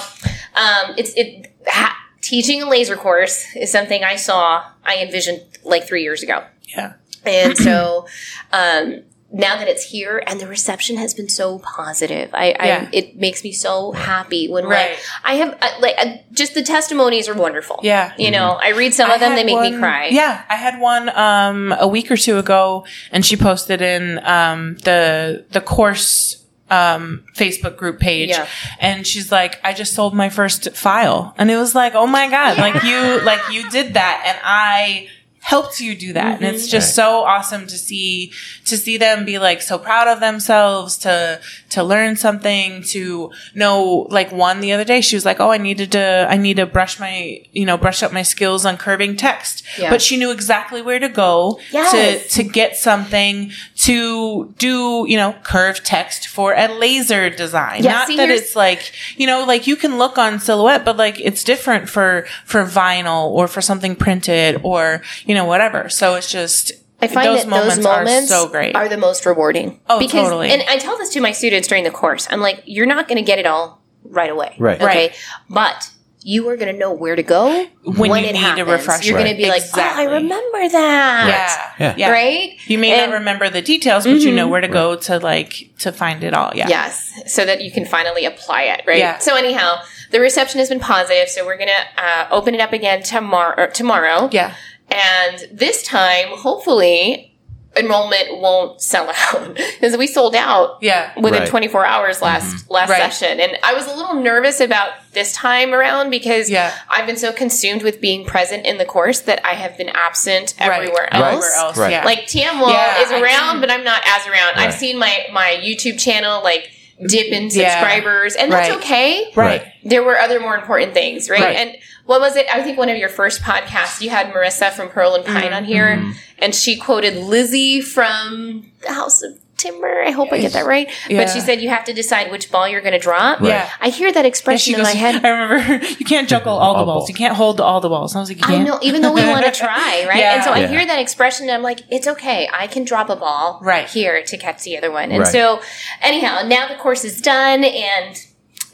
um, it's it. Ha- Teaching a laser course is something I saw, I envisioned like three years ago. Yeah. And so um, now that it's here and the reception has been so positive, I, yeah. I it makes me so happy when right. I, I have uh, like uh, just the testimonies are wonderful. Yeah. You mm-hmm. know, I read some of them, they make one, me cry. Yeah. I had one um, a week or two ago and she posted in um, the the course um Facebook group page yeah. and she's like I just sold my first file and it was like oh my god yeah. like you like you did that and I helped you do that mm-hmm. and it's just right. so awesome to see to see them be like so proud of themselves to to learn something to know like one the other day she was like oh I needed to I need to brush my you know brush up my skills on curving text yeah. but she knew exactly where to go yes. to to get something to do you know curved text for a laser design yeah, not see, that it's like you know like you can look on Silhouette but like it's different for for vinyl or for something printed or you know whatever so it's just I find those that moments those moments are so great are the most rewarding oh because, totally and I tell this to my students during the course I'm like you're not going to get it all right away right okay right. but you are going to know where to go when, when you it need happens. To refresh. You're right. going to be like, exactly. oh, I remember that. Yeah. yeah. Right? You may and, not remember the details, but mm-hmm. you know where to go to like to find it all. Yeah. Yes. So that you can finally apply it, right? Yeah. So anyhow, the reception has been positive. So we're going to uh, open it up again tomorrow. tomorrow. Yeah. And this time, hopefully, enrollment won't sell out because we sold out yeah. within right. twenty-four hours last mm-hmm. last right. session. And I was a little nervous about this time around because yeah. I've been so consumed with being present in the course that I have been absent right. everywhere else. Right. Everywhere else. Right. Yeah. Like T M Wall yeah, is around, but I'm not as around. Right. I've seen my, my YouTube channel like dip in subscribers, yeah. and that's right. okay. Right. There were other more important things, right? right? And what was it? I think one of your first podcasts, you had Marissa from Pearl and Pine mm-hmm. on here, mm-hmm. and she quoted Lizzie from The House of Timber. I hope yes. I get that right. Yeah. But she said you have to decide which ball you're going to drop. Right. Yeah. I hear that expression goes, in my head. I remember you can't juggle all, all the balls. balls. You can't hold all the balls. I was like, you can't. I know, even though we want to try, right? Yeah. And so yeah. I hear that expression and I'm like, it's okay. I can drop a ball right here to catch the other one. And right. so anyhow, now the course is done and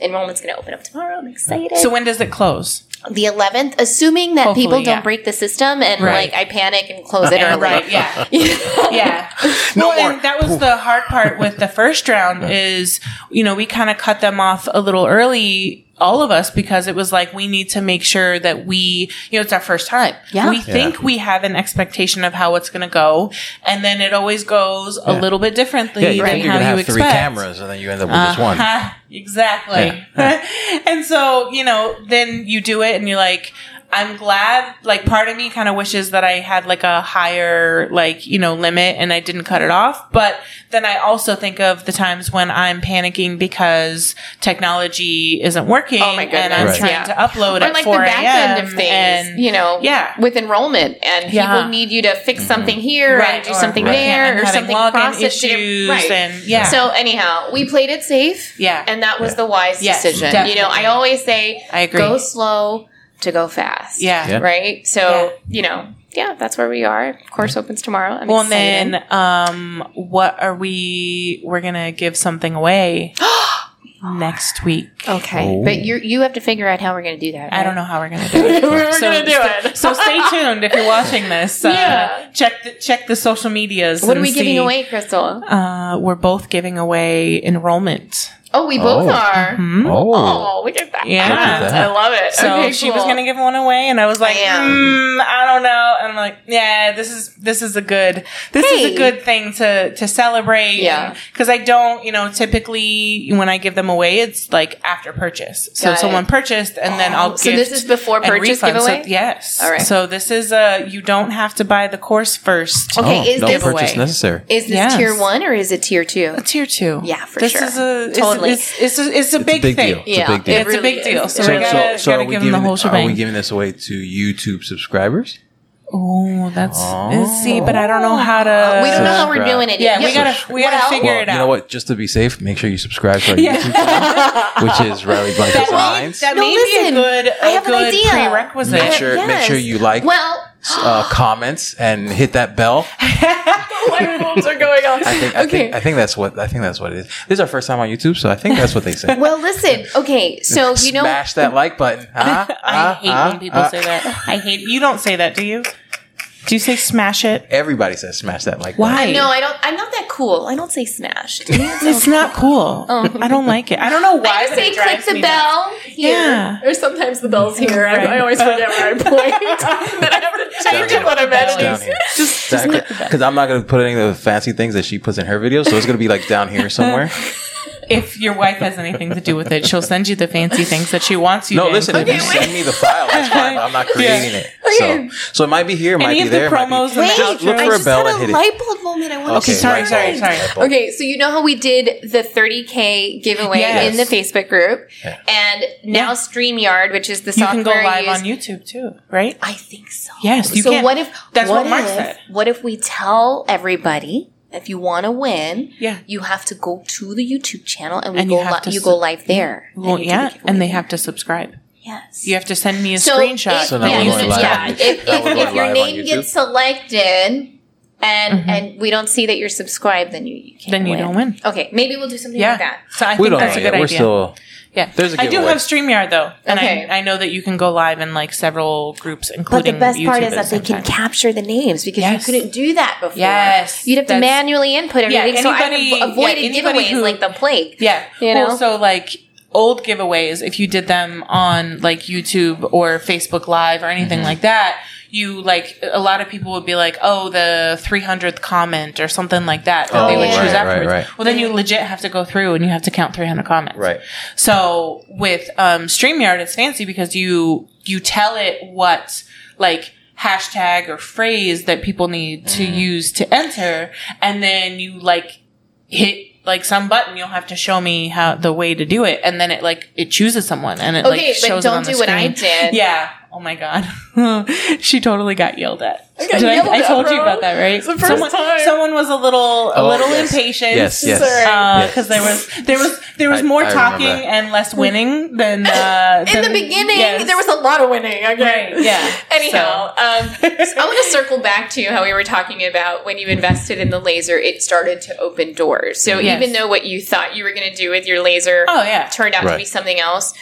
enrollment's going to open up tomorrow. I'm excited. So when does it close? The eleventh, assuming that Hopefully, people don't yeah. break the system and right. like I panic and close it early. Right, yeah. yeah. No, no and that was the hard part with the first round is, you know, we kind of cut them off a little early, all of us, because it was like we need to make sure that we, you know, it's our first time. Yeah. We yeah. think we have an expectation of how it's going to go, and then it always goes yeah. a little bit differently yeah, you than think you're how gonna have you expect. Three cameras, and then you end up with uh-huh. just one. Exactly. Yeah. And so, you know, then you do it and you're like, I'm glad, like part of me kind of wishes that I had like a higher, like, you know, limit and I didn't cut it off. But then I also think of the times when I'm panicking because technology isn't working oh my goodness. and I'm right. trying yeah. to upload or at like four a m. Or like the back end of things, and, you know, yeah. with enrollment and yeah. people need you to fix mm-hmm. something here right. and do or, something right. there yeah, or something login issues. Right. And, yeah. So anyhow, we played it safe. Yeah. And that was yeah. the wise yes, decision. Definitely. You know, I always say, I agree. Go slow. To go fast. Yeah. yeah. Right? So, yeah. you know, yeah, that's where we are. Course opens tomorrow. I'm well, excited. And then um, what are we... We're going to give something away next week. Okay. Oh. But you you have to figure out how we're going to do that. Right? I don't know how we're going to do it. we're so, going to do it. so stay tuned if you're watching this. Uh, yeah. Check the, check the social medias. What are we see. giving away, Crystal? Uh, we're both giving away enrollment. Oh, we both oh. are. Mm-hmm. Oh. oh, we did that. Yeah. I, did that. I love it. So okay, she cool. was going to give one away, and I was like, I, mm, I don't know. And I'm like, yeah, this is this is a good this hey. is a good thing to to celebrate. Yeah, because I don't, you know, typically when I give them away, it's like after purchase. So Got someone it. purchased, and oh. then I'll so gift. So this is before purchase giveaway. So, yes. All right. So this is a you don't have to buy the course first. Okay. Oh, is no this purchase necessary? Is this yes. tier one or is it tier two? A tier two. Yeah, for this sure. This is a totally. It's, it's, a, it's, a, it's big a big thing. Deal. It's yeah. a big deal. It's a big deal. So, so we gotta, so gotta give them the whole shebang. Are we giving this away to YouTube subscribers? Oh, that's oh. see, but I don't know how to. Uh, we don't know how we're doing it. Yeah, yeah. we gotta we gotta well, figure well, it out. You know what? Just to be safe, make sure you subscribe to our YouTube channel, which is Riley Black Designs. That, that no, may listen, be a good, a I have good an idea. prerequisite. Make sure, yes. make sure you like. Well. Uh, comments and hit that bell. The light bulbs are going on. I think, I, okay. think, I think that's what I think that's what it is. This is our first time on YouTube, so I think that's what they say. Well, listen. Okay, so you know, smash that like button. Huh? I hate uh, when people uh, say that. I hate. You don't say that, do you? Do you say smash it? Everybody says smash that like. Why? Button. No, I don't. I'm not that cool. I don't say smash. It's not cool. Oh. I don't like it. I don't know why. I say it click the bell. Here. Yeah. Or sometimes the bell's here. Right. I, I always forget where I point. Then I have to change it when I'm editing. Just because exactly. I'm not going to put any of the fancy things that she puts in her videos, so it's going to be like down here somewhere. If your wife has anything to do with it, she'll send you the fancy things that she wants you to. No, in. listen, okay, if you wait. send me the file, that's fine. I'm not creating yeah. it. So, so it might be here, it might be there. The promos might be, and wait, look for I a bell and hit it. I just had a light bulb moment. I want okay, to sorry, sorry, sorry, sorry. Okay, so you know how we did the thirty K giveaway yes. in the Facebook group, yeah. and now yeah. StreamYard, which is the software you can go live on YouTube too, right? I think so. Yes, you so can. What if, that's what, what Mark if, said. What if we tell everybody? If you want to win, yeah. you have to go to the YouTube channel and we and go you, li- su- you go live there. Well, and yeah, and they have to subscribe. Yes. You have to send me a so screenshot. If, so yeah, yeah. if, if, if, if your name gets selected and mm-hmm. and we don't see that you're subscribed, then you, you can't Then you win. don't win. Okay, maybe we'll do something yeah. like that. So I we think that's a good yet. idea. We're still... Yeah, there's a I do away. have StreamYard though, and okay. I, I know that you can go live in like several groups, including. But the best YouTube part is that they sometimes. can capture the names because yes. you couldn't do that before. Yes, you'd have to manually input everything. Yeah, anybody, so I avoided yeah, giveaways who, like the plague. Yeah, you know. Also, like old giveaways, if you did them on like YouTube or Facebook Live or anything mm-hmm. like that. You like a lot of people would be like, oh, the three hundredth comment or something like that that oh, they would yeah. choose right, afterwards. Right, right. Well, then you legit have to go through and you have to count three hundred comments. Right. So with um, StreamYard, it's fancy because you you tell it what like hashtag or phrase that people need to mm. use to enter, and then you like hit like some button, you'll have to show me how the way to do it, and then it like it chooses someone and it okay, like shows it on the screen. Okay, but don't do what I did. Yeah. Oh my god, she totally got yelled at. I, got yelled I, I told at, you about that, right? It's the first someone, time. someone was a little, a oh, little yes. impatient. Yes, yes, because uh, yes. there was, there was, there was I, more I talking and less winning than uh, in than, the beginning. Yes. There was a lot of winning. Okay, right, yeah. Anyhow, so. um, so I want to circle back to how we were talking about when you invested in the laser. It started to open doors. So yes. even though what you thought you were going to do with your laser, oh, yeah. turned out right. to be something else.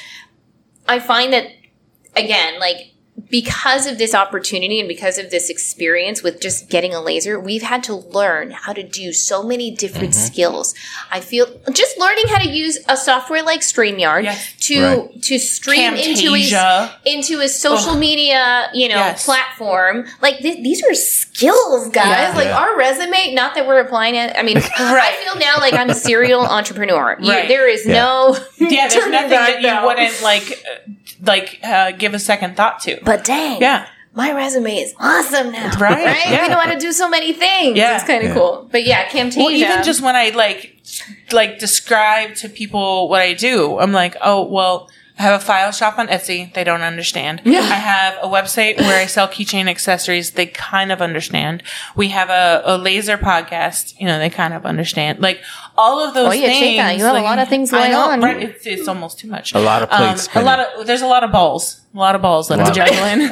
I find that. Again, like, because of this opportunity and because of this experience with just getting a laser, we've had to learn how to do so many different mm-hmm. skills. I feel just learning how to use a software like StreamYard yes. to right. to stream Camtasia. into a into a social Ugh. media, you know, yes. platform. Like th- these are skills, guys. Yeah. Like yeah. our resume. Not that we're applying it. I mean, right. I feel now like I'm a serial entrepreneur. Right. You, there is yeah. no yeah. There's nothing that you wouldn't like. Like, uh, give a second thought to. But dang. Yeah. My resume is awesome now. Right. Right? Yeah. We know how to do so many things. Yeah. It's kind of yeah. cool. But yeah, Camtasia. Well, even just when I, like, like, describe to people what I do, I'm like, oh, well, I have a file shop on Etsy. They don't understand. Yeah. I have a website where I sell keychain accessories. They kind of understand. We have a, a laser podcast. You know, they kind of understand. Like, all of those oh, yeah, things. Chica, you have like, a lot of things going know, on. Right? It's, it's almost too much. A lot of plates. Um, a lot of, there's a lot of balls. A lot of balls that I'm juggling.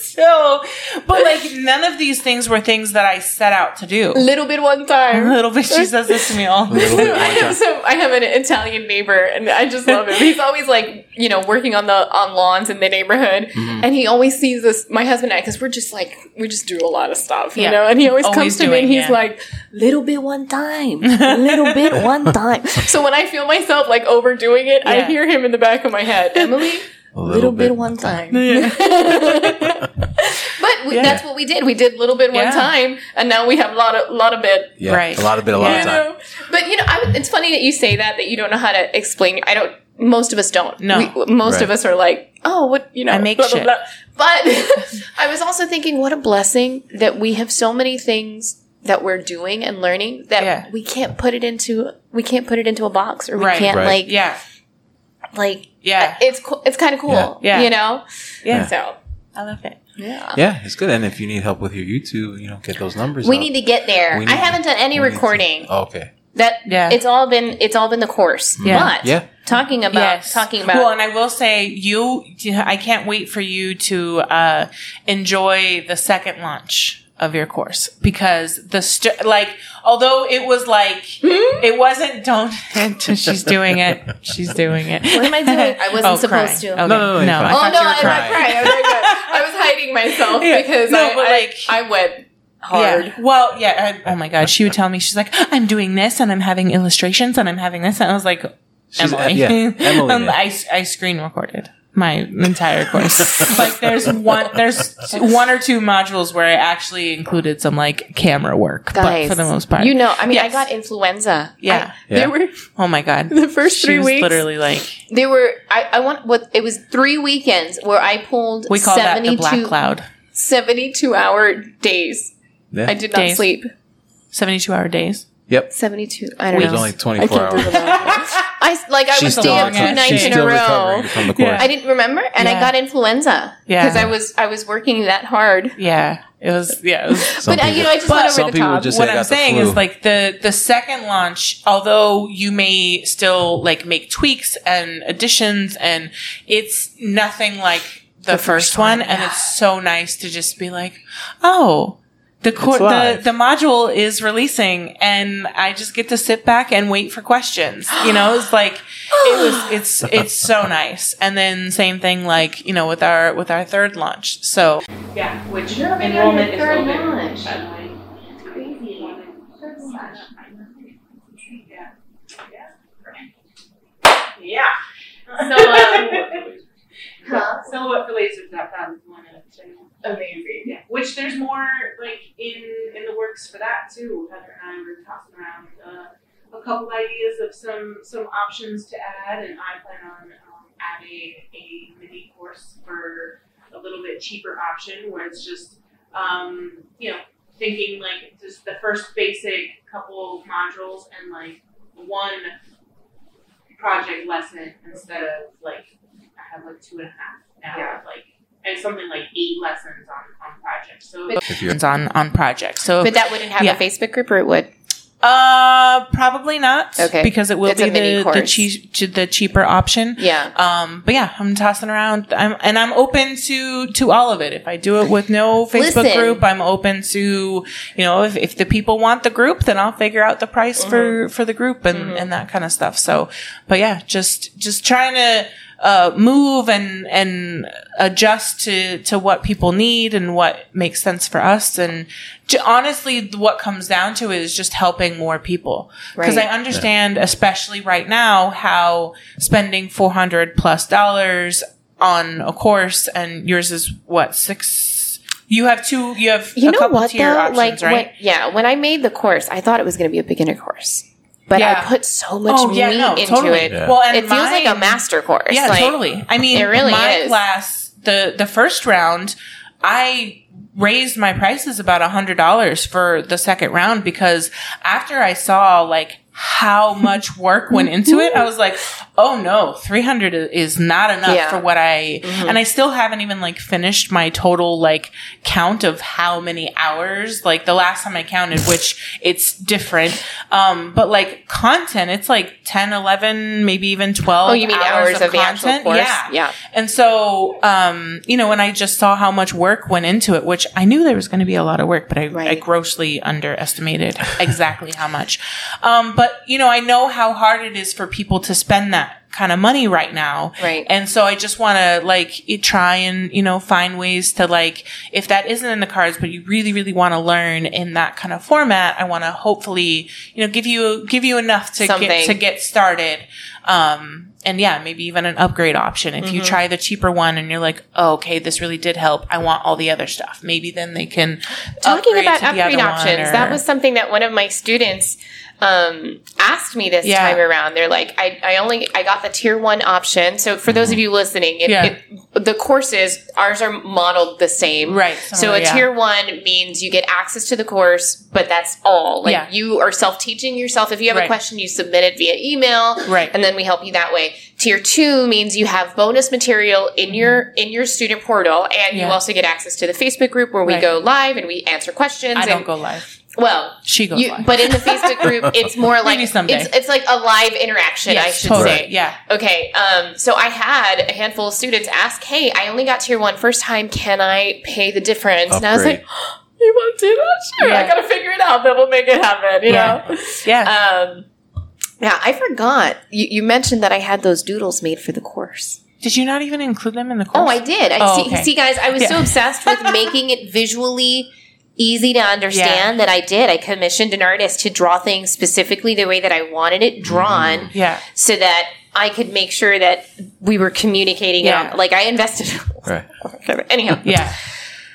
So, but like none of these things were things that I set out to do. Little bit one time. A little bit. She says this to me all the time. I have so I have an Italian neighbor, and I just love him. He's always like, you know, working on the on lawns in the neighborhood, mm-hmm. and he always sees this. My husband and I, because we're just like we just do a lot of stuff, you yeah. know. And he always, always comes to me, and he's yeah. like, "Little bit one time, little bit one time." So when I feel myself like overdoing it, yeah. I hear him in the back of my head, Emily. A little, little bit, bit one time. Yeah. But we, yeah. that's what we did. We did little bit yeah. one time, and now we have a lot of, lot of bit. Yeah, right. A lot of bit, a lot yeah. of time. But, you know, I, it's funny that you say that, that you don't know how to explain. I don't, most of us don't. No. We, most right. of us are like, oh, what, you know. I make blah, shit. Blah, blah. But I was also thinking, what a blessing that we have so many things that we're doing and learning that yeah. we can't put it into, we can't put it into a box, or we right. can't, right. like, yeah. Like, yeah, it's it's kind of cool, yeah. Yeah. you know? Yeah. So, I love it. Yeah. Yeah, it's good. And if you need help with your YouTube, you know, get those numbers We out. Need to get there. I haven't done any recording. To, oh, okay. That yeah. it's all been it's all been the course. Yeah. But yeah. talking about yes. talking about Well, and I will say you I can't wait for you to uh, enjoy the second launch of your course, because the st- like although it was like mm-hmm. it wasn't don't she's doing it she's doing it what am I doing I wasn't oh, supposed crying. to okay. no no no, no I oh no I, crying. Crying. I, was like, I was hiding myself yeah. because no, I, but like, I I went hard yeah. well yeah I, oh my god she would tell me, she's like, I'm doing this and I'm having illustrations and I'm having this, and I was like, she's Emily, a, yeah, Emily um, yeah. I, I screen recorded my entire course. Like there's one, there's one or two modules where I actually included some like camera work, guys, but for the most part, you know, I mean, yes. I got influenza. Yeah. I, yeah, there were. Oh my god, the first three she weeks, was literally like there were. I, I want what it was three weekends where I pulled. We call that the black cloud. Seventy-two hour days. Yeah. I did not days. sleep. Seventy-two hour days. Yep. Seventy-two. I don't it know. It was only twenty-four hours. I like I she's was staying up two nights in a row. From the yeah. I didn't remember, and yeah. I got influenza. Yeah, because I was I was working that hard. Yeah, it was. Yeah, it was, but people, you know, I just went over the top. What I'm saying is like the the second launch, although you may still like make tweaks and additions, and it's nothing like the, the first, first one, one. And yeah. it's so nice to just be like, oh. The, cor- the the module is releasing, and I just get to sit back and wait for questions. You know, it's like it was. It's it's so nice. And then same thing, like you know, with our with our third launch. So yeah, which You're enrollment is third open. Launch. That's crazy. Third launch. Yeah. Yeah. Yeah. So, um, huh? So what for lasers? That found one of the amazing. Yeah. Which there's more like in in the works for that too. Heather and I were tossing around uh, a couple ideas of some some options to add, and I plan on um, adding a mini course for a little bit cheaper option where it's just um, you know, thinking like just the first basic couple modules and like one project lesson instead of like I have like two and a half now. Yeah. Like and something like eight lessons on, on projects. So but, on on projects. So but that wouldn't have yeah. a Facebook group, or it would. Uh, probably not. Okay, because it will it's be the the, che- the cheaper option. Yeah. Um, but yeah, I'm tossing around. I'm and I'm open to to all of it. If I do it with no Facebook Listen. group, I'm open to you know if if the people want the group, then I'll figure out the price mm-hmm. for for the group and mm-hmm. and that kind of stuff. So, but yeah, just just trying to uh move and and adjust to to what people need and what makes sense for us and. Honestly, what comes down to it is just helping more people. Because right. I understand, yeah. especially right now, how spending four hundred plus dollars on a course, and yours is what, six? You have two, you have you a know couple what, tier though? Options, like, right? When, yeah, when I made the course, I thought it was going to be a beginner course. But yeah. I put so much oh, meat yeah, no, into totally. It. Yeah. Well, and it mine, feels like a master course. Yeah, like, totally. I mean, it really my is. Class, the, the first round, I... raised my prices about a hundred dollars for the second round because after I saw like how much work went into it, I was like, oh no, three hundred is not enough yeah. for what I, mm-hmm. and I still haven't even like finished my total like count of how many hours, like the last time I counted, which it's different. Um, but like content, it's like ten, eleven, maybe even twelve. Oh, you mean hours, hours of, of the content? Actual course? Yeah. Yeah. And so, um, you know, when I just saw how much work went into it, which I knew there was going to be a lot of work, but I, right. I grossly underestimated exactly how much. Um, but But, you know, I know how hard it is for people to spend that kind of money right now. Right. And so I just want to, like, try and, you know, find ways to, like, if that isn't in the cards, but you really, really want to learn in that kind of format, I want to hopefully, you know, give you give you enough to Something. get to get started. Um, and, yeah, maybe even an upgrade option. If mm-hmm. you try the cheaper one and you're like, oh, okay, this really did help. I want all the other stuff. Maybe then they can Talking upgrade about upgrade options, or, that was something that one of my students – Um, asked me this yeah. time around. They're like, I, I only, I got the tier one option. So for those of you listening, it, yeah. it, the courses, ours are modeled the same. Right. So a yeah. tier one means you get access to the course, but that's all. Like yeah. you are self-teaching yourself. If you have right. a question, you submit it via email. Right. And then we help you that way. Tier two means you have bonus material in your, in your student portal. And yeah. you also get access to the Facebook group where we right. go live and we answer questions. I and, don't go live. Well, she goes you, live. But in the Facebook group, it's more like it's, it's like a live interaction, yes, I should totally. say. Yeah. Okay. Um, so I had a handful of students ask, "Hey, I only got tier one first time. Can I pay the difference?" Upgrade. And I was like, oh, "You want to do that? Sure. Yeah. I gotta figure it out. Then we'll make it happen." You yeah. know? Yeah. Um, yeah. I forgot. You, you mentioned that I had those doodles made for the course. Did you not even include them in the course? Oh, I did. I oh, see, okay. see, guys. I was yeah. so obsessed with making it visually. Easy to understand yeah. that I did. I commissioned an artist to draw things specifically the way that I wanted it drawn mm-hmm. yeah. so that I could make sure that we were communicating. Yeah. It. Like I invested. Right. Anyhow. Yeah.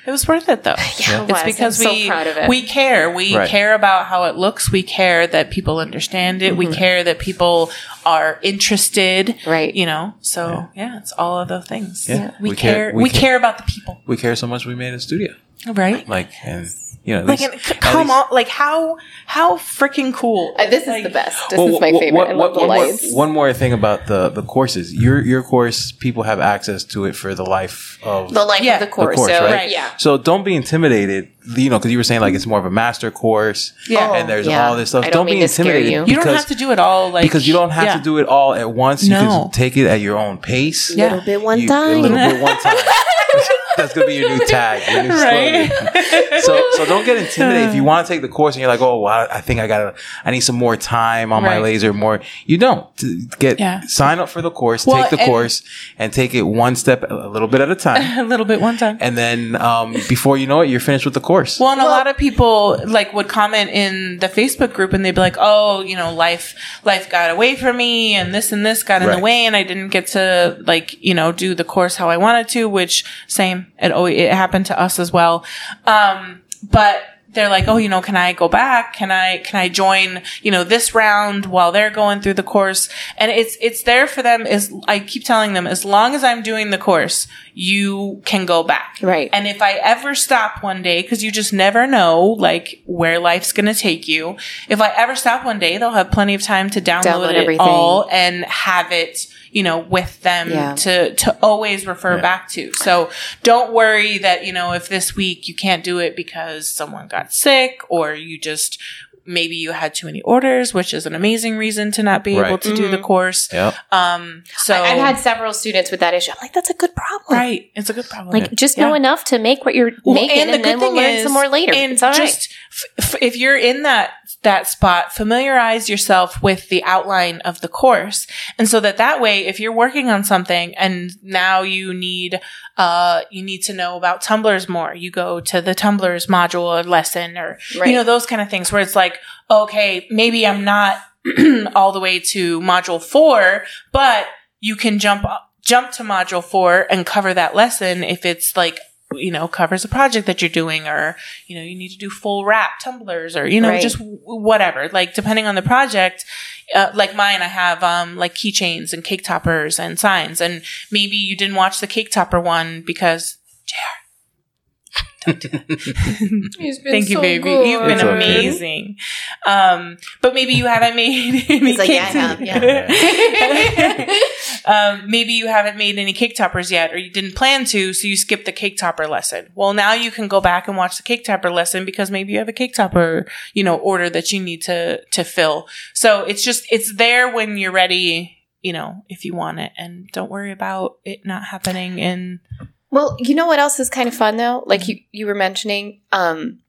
It was worth it, though. Yeah, it was. It's because I'm we so proud of it. we care. We right. care about how it looks. We care that people understand it. Mm-hmm. We care that people are interested. Right. You know. So yeah, yeah it's all of those things. Yeah. yeah. We, we care. We, we care. care about the people. We care so much. We made a studio. Right. Like and. You know, at like least, an, c- at come least. on, like how how freaking cool! Uh, this like, is the best. This well, is my well, favorite. What, I love what, the one, lights. More, one more thing about the, the courses. Your your course, people have access to it for the life of the life yeah. of the course. The course so, right? right? Yeah. So don't be intimidated. You know, because you were saying like it's more of a master course. Yeah. And there's yeah. all this stuff. I don't don't be intimidated. You. Because, you don't have to do it all. Like because you don't have yeah. to do it all at once. No. You can take it at your own pace. Yeah. A little bit one you, time. A little bit one time. That's gonna be your new tag, your new slogan. Right? So, so don't get intimidated. If you want to take the course and you're like, oh, well, I think I gotta, I need some more time on right. my laser. More, you don't get yeah. sign up for the course, well, take the and course, and take it one step, a little bit at a time, a little bit one time, and then um, before you know it, you're finished with the course. Well, and well, a lot of people like would comment in the Facebook group, and they'd be like, oh, you know, life, life got away from me, and this and this got in right. the way, and I didn't get to like, you know, do the course how I wanted to, which same. It always, it happened to us as well. Um, but they're like, oh, you know, can I go back? Can I, can I join, you know, this round while they're going through the course? And it's, it's there for them. Is I keep telling them, as long as I'm doing the course, you can go back. Right. And if I ever stop one day, cause you just never know, like, where life's going to take you. If I ever stop one day, they'll have plenty of time to download, download it everything. all and have it, you know, with them yeah. to, to always refer yeah. back to. So don't worry that, you know, if this week you can't do it because someone got sick, or you just, maybe you had too many orders, which is an amazing reason to not be right. able to mm-hmm. do the course. Yep. Um, so I, I've had several students with that issue. I'm like, that's a good problem. Right. It's a good problem. Like yeah. just yeah. know enough to make what you're well, making, and, the and then we'll learn is, some more later. And it's all just, right. f- f- if you're in that, that spot, familiarize yourself with the outline of the course. And so that that way, if you're working on something and now you need, uh, you need to know about tumblers more, you go to the tumblers module or lesson or, right. you know, those kind of things where it's like, okay, maybe I'm not all the way to module four, but you can jump, jump to module four and cover that lesson if it's like, you know, covers a project that you're doing, or, you know, you need to do full wrap tumblers, or, you know, right. just w- whatever, like depending on the project. Uh, like mine, I have, um, like keychains and cake toppers and signs. And maybe you didn't watch the cake topper one because J R, don't do that. He's been Thank so you, baby. Good. You've been it's amazing. Okay. Um, but maybe you haven't made any He's cakes. Like, yeah, yeah. yeah. Um, maybe you haven't made any cake toppers yet, or you didn't plan to, so you skipped the cake topper lesson. Well, now you can go back and watch the cake topper lesson because maybe you have a cake topper, you know, order that you need to, to fill. So it's just, it's there when you're ready, you know, if you want it, and don't worry about it not happening in. Well, you know what else is kind of fun though? Like you, you were mentioning, um,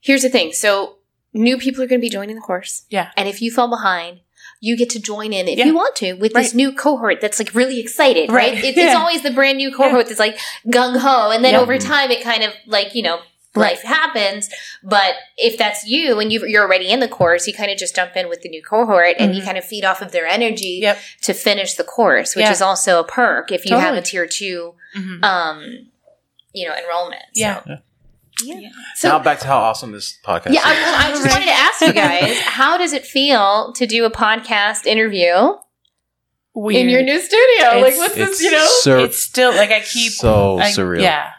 here's the thing. So new people are going to be joining the course. Yeah. And if you fall behind, you get to join in if yeah. you want to with right. this new cohort that's like really excited, right? right? It, yeah. It's always the brand new cohort yeah. that's like gung-ho. And then yeah. over time, it kind of like, you know, right. life happens. But if that's you and you've, you're already in the course, you kind of just jump in with the new cohort mm-hmm. and you kind of feed off of their energy yep. to finish the course, which yeah. is also a perk if you totally. have a tier two, mm-hmm. um, you know, enrollment. Yeah. So. yeah. Yeah. yeah. So, now back to how awesome this podcast yeah, is. Yeah, I, I just wanted to ask you guys, how does it feel to do a podcast interview Weird. in your new studio? It's, like, what's this, you know? Sur- it's still, like, I keep... So I, surreal. Yeah.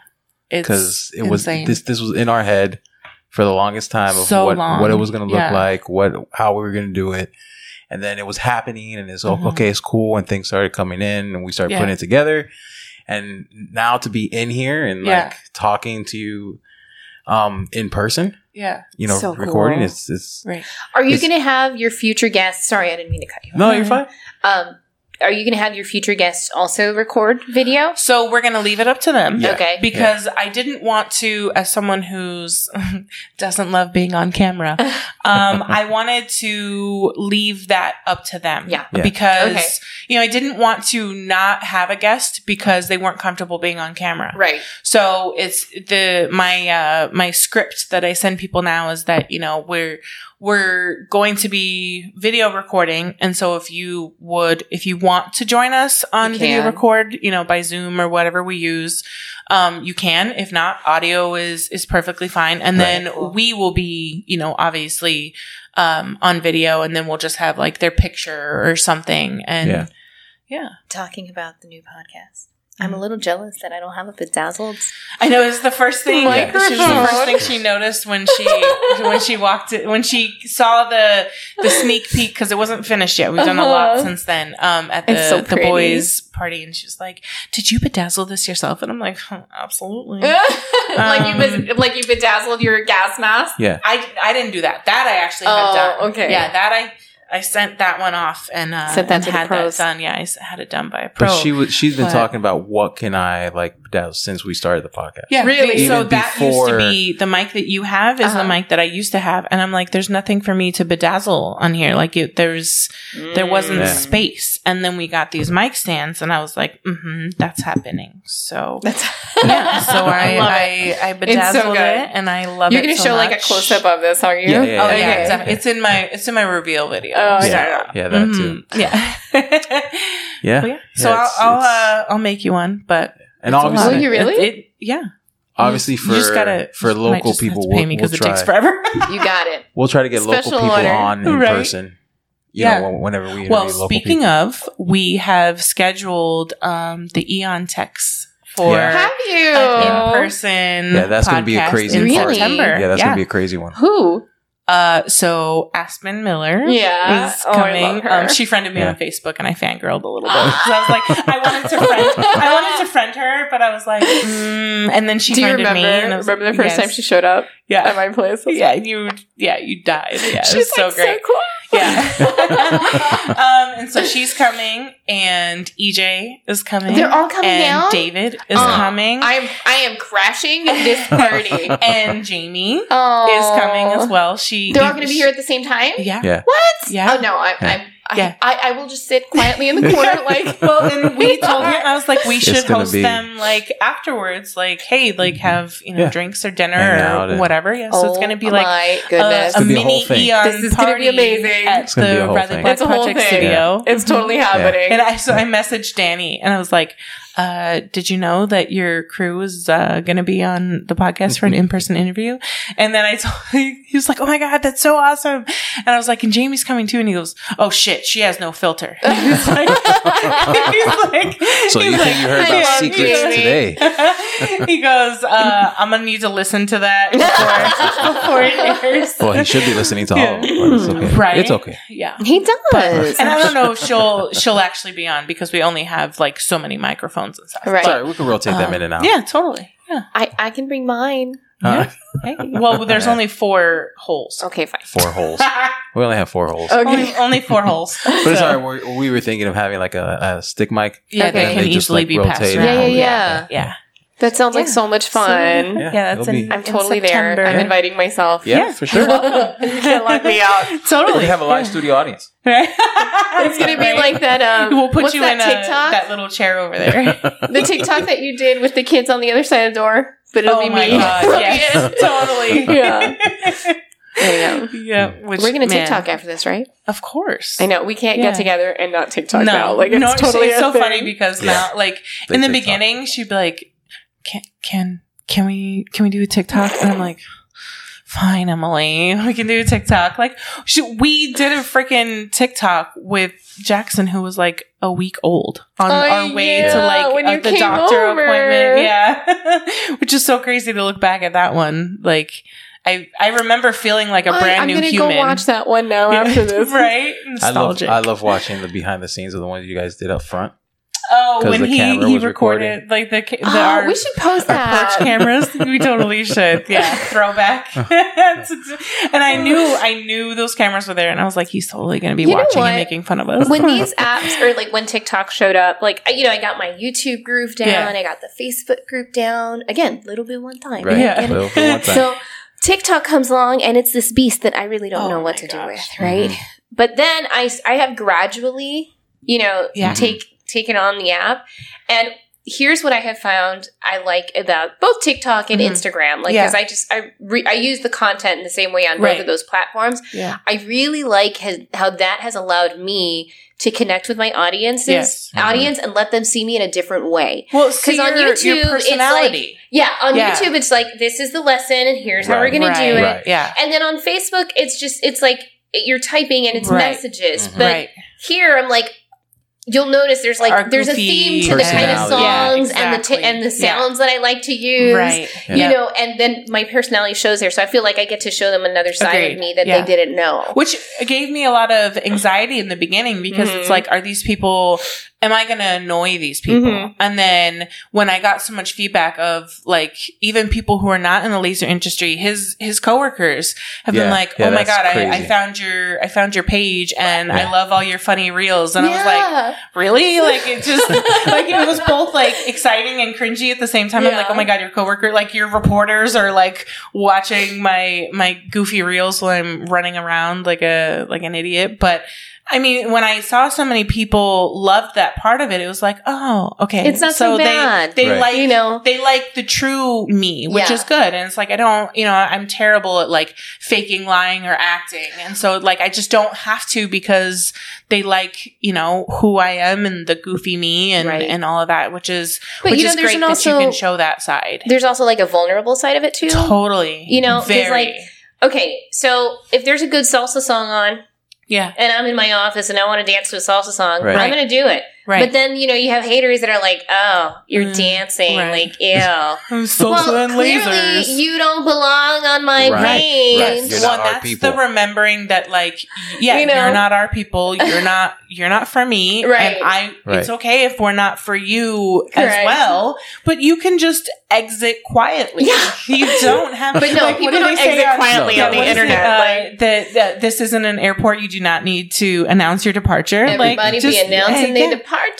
Because it was this, this was in our head for the longest time of so what, what it was going to look yeah. like, what how we were going to do it. And then it was happening, and it's, mm-hmm. okay, it's cool, and things started coming in, and we started yeah. putting it together. And now to be in here and, yeah. like, talking to you... Um, in person, yeah, you know, so recording cool. is, is right. Are you going to have your future guests? Sorry, I didn't mean to cut you off. No, you're fine. Um, are you going to have your future guests also record video? So we're going to leave it up to them, yeah. okay? Because yeah. I didn't want to, as someone who's doesn't love being on camera, um, I wanted to leave that up to them, yeah, yeah. because okay. you know, I didn't want to not have a guest because they weren't comfortable being on camera, right? So it's the my uh, my script that I send people now is that, you know, we're. We're going to be video recording. And so if you would, if you want to join us on video record, you know, by Zoom or whatever we use, um, you can. If not, audio is, is perfectly fine. And right. then we will be, you know, obviously, um, on video, and then we'll just have like their picture or something. And yeah. yeah. Talking about the new podcast. I'm a little jealous that I don't have a bedazzled. I know, it's the first thing. Yeah. This is the first thing she noticed when she when she walked in, when she saw the the sneak peek, because it wasn't finished yet. We've done uh-huh. a lot since then. Um, at the so the boys' party, and she was like, "Did you bedazzle this yourself?" And I'm like, oh, "Absolutely." um, like you like you bedazzled your gas mask. Yeah, I, I didn't do that. That I actually oh, had done. Okay, yeah, that I. I sent that one off and, uh, sent that and to had that done. Yeah, I had it done by a pro. But she was, she's been but, talking about what can I like since we started the podcast. Yeah, really. Even so that before, used to be the mic that you have is uh-huh. the mic that I used to have. And I'm like, there's nothing for me to bedazzle on here. Like it, there's, mm. there wasn't yeah. space. And then we got these mic stands and I was like, mm-hmm, that's happening. So, that's yeah. so I, I, I, I bedazzled so it and I love You're it You're going to so show much. Like a close up of this, are you? Yeah, yeah, yeah, oh, yeah, yeah, yeah. Exactly. It's in my, it's in my reveal video. Oh, yeah. yeah, that too. Mm-hmm. Yeah. yeah. yeah. So yeah, it's, I'll I'll, uh, I'll make you one, but and obviously, will you really? It, it, yeah. Obviously, for gotta, for local people, we'll, pay me we'll try. It takes forever. You got it. We'll try to get Special local people order. on in right. person. You yeah. know, whenever we interview well, local speaking people. of, we have scheduled um, the Aeon Techs for yeah. have you an in-person. Yeah, that's going to be a crazy one. Really? Yeah, that's yeah. going to be a crazy one. Who? Uh, so Aspen Miller yeah. is coming. Oh, um, she friended me yeah. on Facebook and I fangirled a little bit. So I was like, I wanted to friend, I wanted to friend her, but I was like, mm. and then she Do friended you remember, me. And I was remember like, the first yes. time she showed up yeah. at my place? Yeah, like, you, yeah, you died. Yeah, she's it was like, so great. So cool. Yeah. um, and so she's coming and E J is coming. They're all coming and now? David is uh, coming. I'm, I am crashing this party. And Jamie oh. is coming as well. She They're all going to be here at the same time? Yeah. yeah. What? Yeah. Oh, no. I, yeah. I, I, yeah. I, I will just sit quietly in the corner. Like, well, and we told her, I was like, we should host be... them, like, afterwards. Like, hey, like, mm-hmm. have, you know, yeah. drinks or dinner or and... whatever. Yeah. So oh, it's going to be, like, my goodness. a, a mini Aeon This is going to be amazing. At the Riley Black Project studio. Yeah. It's totally mm-hmm. happening. Yeah. And I, so I messaged Danny, and I was like, Uh, did you know that your crew is uh, going to be on the podcast for an in-person interview? And then I told him, he was like, oh my God, that's so awesome. And I was like, and Jamie's coming too. And he goes, oh shit, she has no filter. And he's like, he's like so he's you like, think you heard about secrets Jamie. today. He goes, uh, I'm going to need to listen to that before, before it airs. Well, he should be listening to all of them. It's okay. Right? It's okay. Yeah. He does. But, and I don't know if she'll, she'll actually be on because we only have like so many microphones. Right. Sorry, we can rotate um, them in and out. Yeah, totally. Yeah, I, I can bring mine. Uh, yeah. Hey. Well, there's only four holes. Okay, fine. Four holes. We only have four holes. Okay, only, only four holes. But so. sorry, we, we were thinking of having like a, a stick mic. Yeah, okay. That can they easily just, like, be passed around. Yeah, yeah, yeah, yeah. Yeah. That sounds yeah. like so much fun. So, yeah, yeah, that's an, I'm totally September. there. I'm yeah. inviting myself. Yeah, yeah. for sure. You can't lock me out. Totally. We have a live yeah. studio audience. Right? It's going to be like that. Um, we'll put you that in a, that little chair over there. The TikTok that you did with the kids on the other side of the door, but it'll oh be my me. God, yes, totally. Yeah. Yeah, yeah. Which, we're gonna TikTok man. after this, right? Of course. I know we can't yeah. get together and not TikTok no. now. Like it's no, totally it's so thing. funny because yeah. now, like they in the TikTok. beginning, she'd be like, "Can can can we can we do a TikTok?" And I'm like, "Fine, Emily, we can do a TikTok." Like she, we did a freaking TikTok with Jackson, who was like a week old on oh, our way yeah. to like uh, the doctor over. appointment. Yeah, which is so crazy to look back at that one, like. I, I remember feeling like a brand I, I'm new gonna human. I'm going to go watch that one now after this. Right? Nostalgic. I love, I love watching the behind the scenes of the ones you guys did up front. Oh, when he, he recorded, recorded like the, ca- the oh, our, we should post that. Porch cameras. We totally should. Yeah, throwback. And I knew, I knew those cameras were there, and I was like, he's totally going to be you watching and making fun of us. When these apps or like when TikTok showed up, like you know, I got my YouTube group down, yeah. I got the Facebook group down. Again, little bit one time. Right. Yeah. Little bit one time. So. TikTok comes along, and it's this beast that I really don't oh know what to gosh. do with, right? Mm-hmm. But then I, I have gradually, you know, yeah. take taken on the app. And here's what I have found I like about both TikTok and mm-hmm. Instagram. Like, because yeah. I just I re- I use the content in the same way on right. both of those platforms. Yeah. I really like has, how that has allowed me to connect with my audiences, yes. audience, mm-hmm. and let them see me in a different way. Well, because so on YouTube, your personality. It's like. Yeah, on yeah. YouTube, it's like, this is the lesson, and here's right, how we're going right, to do it. Right. Yeah. And then on Facebook, it's just, it's like, you're typing, and it's right. messages. Mm-hmm. But right. here, I'm like, you'll notice there's like, Our there's a theme to the kind of songs yeah, exactly. and the t- and the sounds yeah. that I like to use. Right. Yeah. You know, and then my personality shows there. So I feel like I get to show them another side Agreed. of me that yeah. they didn't know. Which gave me a lot of anxiety in the beginning because mm-hmm. it's like, are these people... am I going to annoy these people? Mm-hmm. And then when I got so much feedback of like even people who are not in the laser industry, his his coworkers have yeah. been like, "Oh yeah, my God, I, I found your I found your page and yeah. I love all your funny reels." And yeah. I was like, "Really?" Like it just like it was both like exciting and cringy at the same time. Yeah. I'm like, "Oh my God, your coworker, like your reporters are like watching my my goofy reels while I'm running around like a like an idiot." But I mean, when I saw so many people loved that part of it, it was like, oh, okay. It's not so, so bad. They, they right. like, you know, they like the true me, which yeah. is good. And it's like, I don't, you know, I'm terrible at like faking, lying, or acting. And so like, I just don't have to because they like, you know, who I am and the goofy me and, right. and all of that, which is, but which you know, is great that also, you can show that side. There's also like a vulnerable side of it too. Totally. You know, because like, okay, so if there's a good salsa song on, yeah, and I'm in my office and I want to dance to a salsa song, right. I'm going to do it. Right. But then, you know, you have haters that are like, oh, you're mm, dancing. Right. Like, ew. I'm salsa well, and lasers. Clearly, you don't belong on my right. page. Right. You're well, not our that's people. The remembering that, like, yeah, you know? You're not our people. You're not You're not for me. Right. And I, right. it's okay if we're not for you Correct. As well. But you can just exit quietly. Yeah. You don't have to. But no, like, people don't exit on, quietly no, on the internet. Uh, like, that, that this isn't an airport. You do not need to announce your departure. Everybody like, just, be announcing hey, their departure. Like,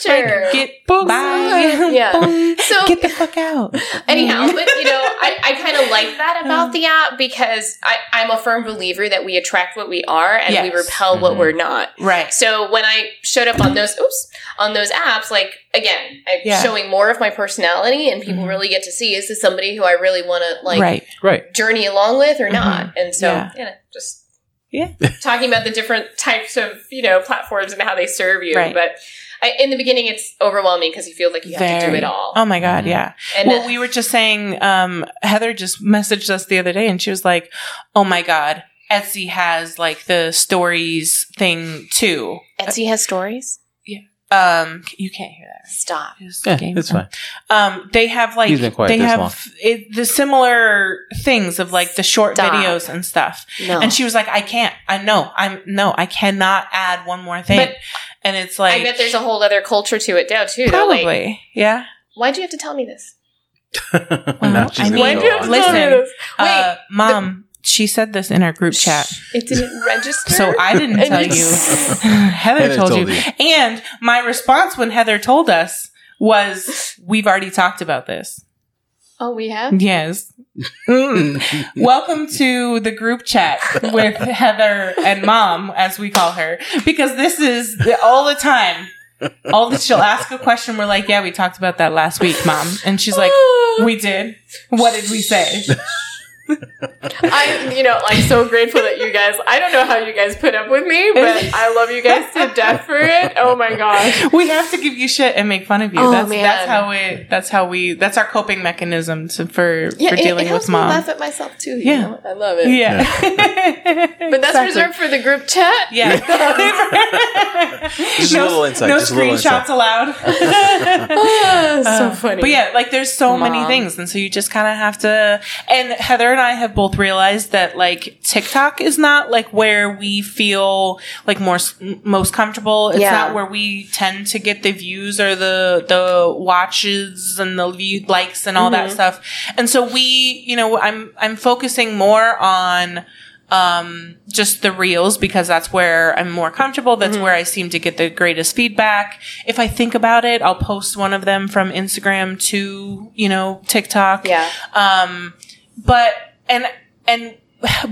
get boom, bye. Yeah. Boom. So, get the fuck out. Anyhow, but you know, I, I kind of like that about the app because I, I'm a firm believer that we attract what we are and yes. we repel mm-hmm. what we're not. Right. So when I showed up on those, oops, on those apps, like again, I'm yeah. showing more of my personality, and people mm-hmm. really get to see is this somebody who I really want to like right. Right. journey along with or mm-hmm. not. And so, yeah, you know, just yeah, talking about the different types of you know platforms and how they serve you, right. but. I, in the beginning, it's overwhelming because you feel like you have Very. To do it all. Oh, my God, yeah. And well, uh, we were just saying, um, Heather just messaged us the other day, and she was like, oh, my God, Etsy has, like, the stories thing, too. Etsy has stories? Yeah. Um, you can't hear that. Stop. It's yeah, it's fine. Um, they have, like, they have it, the similar things of, like, the short Stop. Videos and stuff. No. And she was like, I can't. I No, I'm, no, I cannot add one more thing. But, and it's like I bet there's a whole other culture to it now too. Probably, like, yeah. Why'd you have to tell me this? well, I mean, why'd you have to listen, tell me this? Wait, uh, Mom, the- she said this in our group chat. It didn't register, so I didn't tell you. Heather, Heather told, told you. you, and my response when Heather told us was, "We've already talked about this." Oh, we have? Yes. Welcome to the group chat with Heather and Mom, as we call her, because this is the, all the time. All that she'll ask a question. We're like, yeah, we talked about that last week, Mom. And she's like, we did. What did we say? I, you know, I'm so grateful that you guys, I don't know how you guys put up with me, but I love you guys to death for it. Oh my gosh. We have to give you shit and make fun of you. Oh, that's, man. that's how it, that's how we, that's our coping mechanism to, for, yeah, for dealing it, it with Mom. I laugh at myself too. You yeah. know? I love it. Yeah. yeah. But that's exactly. reserved for the group chat. Yeah. just no, a little insight. No just screenshots insight. Allowed. oh, so uh, funny. But yeah, like there's so Mom. Many things. And so you just kind of have to, and Heather and I have both realized that like TikTok is not like where we feel like more most comfortable. It's yeah. not where we tend to get the views or the the watches and the view likes and all mm-hmm. that stuff. And so we, you know, I'm I'm focusing more on um just the reels because that's where I'm more comfortable. That's mm-hmm. where I seem to get the greatest feedback. If I think about it, I'll post one of them from Instagram to, you know, TikTok. Yeah. Um But, and, and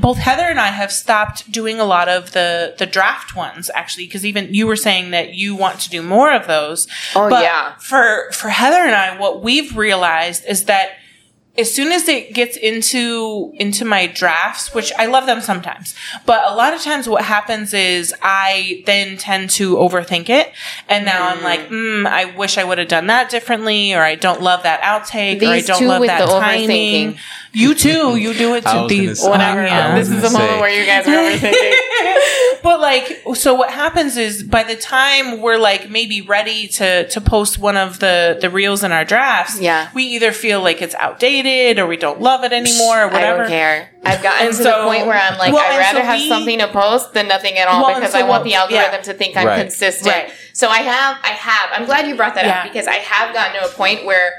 both Heather and I have stopped doing a lot of the, the draft ones actually, because even you were saying that you want to do more of those. Oh, but yeah. For, for Heather and I, what we've realized is that as soon as it gets into, into my drafts, which I love them sometimes, but a lot of times what happens is I then tend to overthink it. And now mm. I'm like, mm, I wish I would have done that differently, or I don't love that outtake, These or I don't love that timing. You too. You do it to these. Whatever. Yeah. This is the moment say. Where you guys are overthinking. But like, so what happens is by the time we're like maybe ready to, to post one of the, the reels in our drafts, yeah. we either feel like it's outdated or we don't love it anymore or whatever. I don't care. I've gotten and to so, the point where I'm like, well, I'd rather so have we, something to post than nothing at all well, because so I want well, the algorithm yeah. to think I'm right. consistent. Right. So I have, I have, I'm glad you brought that yeah. up because I have gotten to a point where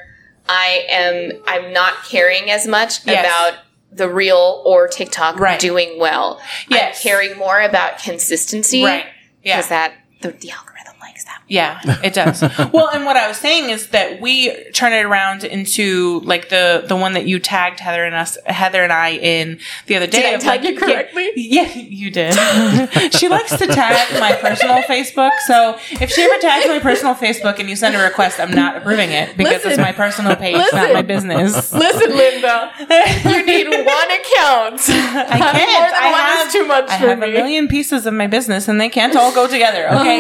I am, I'm not caring as much yes. about the reel or TikTok right. doing well. Yes. I'm caring more about consistency. Right. Yeah. Because that, the, the algorithm. likes them. Yeah, it does. Well, and what I was saying is that we turn it around into like the the one that you tagged Heather and us, Heather and I in the other day. Did I of, tag like, you correctly? Yeah, yeah you did. She likes to tag my personal Facebook. So if she ever tags my personal Facebook and you send a request, I'm not approving it because listen, it's my personal page, listen, not my business. Listen, Linda, you need one account. I can't. More than I one have, is too much I for have me. A million pieces of my business, and they can't all go together. Okay.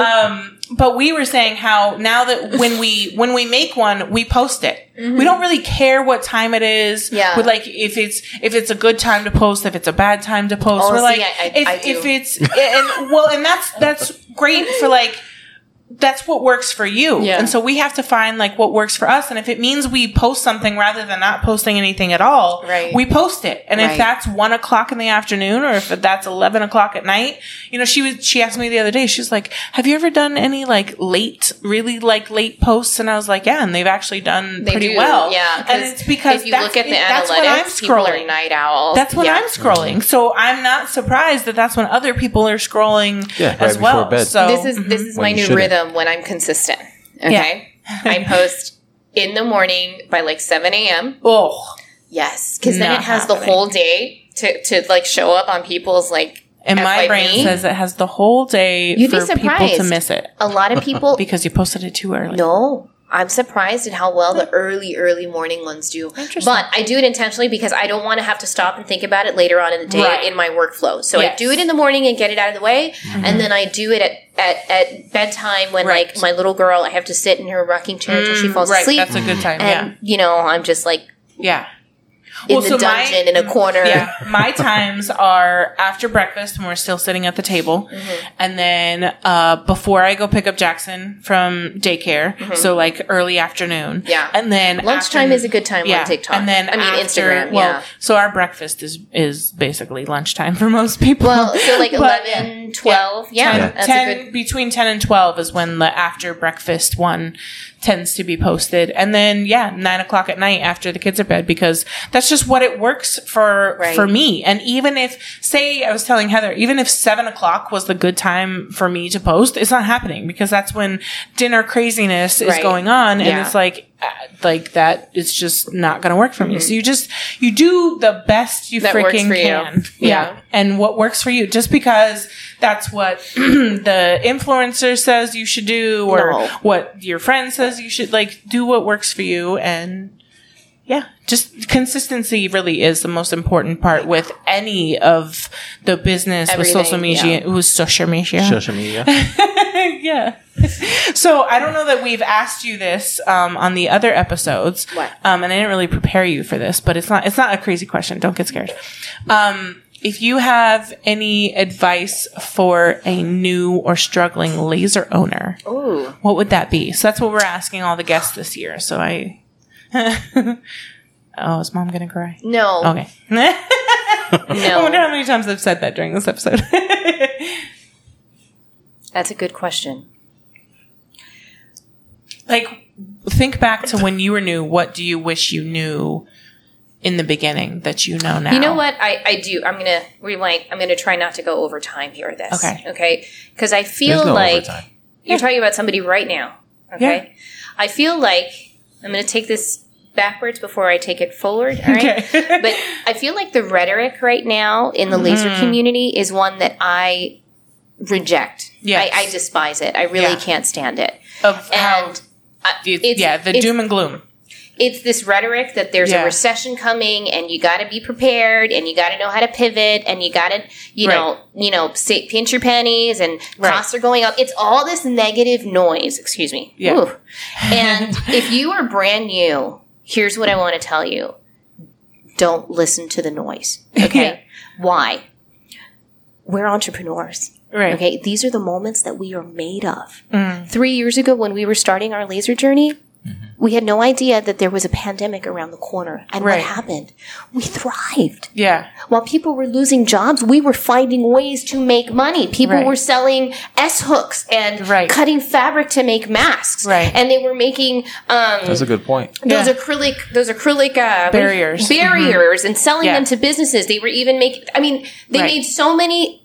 Um, but we were saying how now that when we when we make one, we post it. Mm-hmm. We don't really care what time it is. Yeah. With like if it's if it's a good time to post, if it's a bad time to post. Oh, we're see, like I, I, if, I do. If it's and well, and that's that's great for like. That's what works for you. Yeah. And so we have to find like what works for us. And if it means we post something rather than not posting anything at all, right. we post it. And right. if that's one o'clock in the afternoon or if that's eleven o'clock at night, you know, she was, she asked me the other day, she's like, have you ever done any like late, really like late posts? And I was like, yeah. And they've actually done they pretty do. well. Yeah. And it's because if you that's, look at the it, analytics, people are night owls. That's when yeah. I'm scrolling. So I'm not surprised that that's when other people are scrolling yeah, as right well. Bed. So this is, mm-hmm. this is my new rhythm. When I'm consistent, okay, yeah. I post in the morning by like seven a.m. Oh, yes, because then it has happening. the whole day to to like show up on people's like. And F Y P. My brain says it has the whole day You'd for people to miss it. A lot of people because you posted it too early. No, I'm surprised at how well the early early morning ones do. But I do it intentionally because I don't want to have to stop and think about it later on in the day right. in my workflow. So yes. I do it in the morning and get it out of the way, mm-hmm. and then I do it at. At, at bedtime when, right. like, my little girl, I have to sit in her rocking chair until mm, she falls right. asleep. That's a good time, and, yeah. you know, I'm just, like, yeah, in well, the so dungeon, my, in a corner. Yeah, my times are after breakfast when we're still sitting at the table. Mm-hmm. And then uh, before I go pick up Jackson from daycare. Mm-hmm. So, like, early afternoon. Yeah. And then lunchtime after, is a good time yeah. on TikTok. And then I mean, after, Instagram, well, yeah. So our breakfast is, is basically lunchtime for most people. Well, so, like, but, eleven... twelve yeah, yeah. ten, that's ten a good- between ten and twelve is when the after breakfast one tends to be posted, and then yeah nine o'clock at night after the kids are bed, because that's just what it works for right. for me. And even if say I was telling Heather, even if seven o'clock was the good time for me to post, it's not happening because that's when dinner craziness is right. going on, and yeah. it's like like that it's just not going to work for me. Mm-hmm. So you just you do the best you that freaking can. You. Yeah. yeah. And what works for you, just because that's what the influencer says you should do or no. what your friend says you should, like, do what works for you. And yeah, just consistency really is the most important part with any of the business. Everything, with social media. Yeah. With social media. Social media. Yeah. So I don't know that we've asked you this um, on the other episodes. What? Um, and I didn't really prepare you for this, but it's not it's not a crazy question. Don't get scared. Um, if you have any advice for a new or struggling laser owner, ooh. What would that be? So that's what we're asking all the guests this year. So I... Oh, is mom gonna cry? No. Okay. No. I wonder how many times I've said that during this episode. That's a good question. Like, think back to when you were new. What do you wish you knew in the beginning that you know now? You know what? I, I do. I'm gonna rewind. I'm gonna try not to go over time here. This okay? Okay, because I feel no like overtime. You're yeah. talking about somebody right now. Okay, yeah. I feel like. I'm going to take this backwards before I take it forward, all right? Okay. But I feel like the rhetoric right now in the mm. laser community is one that I reject. Yes. I, I despise it. I really yeah. can't stand it. Of and how, it's, yeah, the it's, doom and gloom. It's this rhetoric that there's yeah. a recession coming, and you got to be prepared, and you got to know how to pivot, and you got to, you right. know, you know, say, pinch your pennies, and right. costs are going up. It's all this negative noise. Excuse me. Yeah. And if you are brand new, here's what I want to tell you: don't listen to the noise. Okay. Yeah. Why? We're entrepreneurs. Right. Okay. These are the moments that we are made of. Mm. Three years ago, when we were starting our laser journey. We had no idea that there was a pandemic around the corner. And right. what happened? We thrived. Yeah. While people were losing jobs, we were finding ways to make money. People right. were selling S-hooks and right. cutting fabric to make masks. Right. And they were making... Um, That's a good point. Those yeah. acrylic... Those acrylic... Uh, barriers. Barriers mm-hmm. and selling yeah. them to businesses. They were even making... I mean, they right. made so many...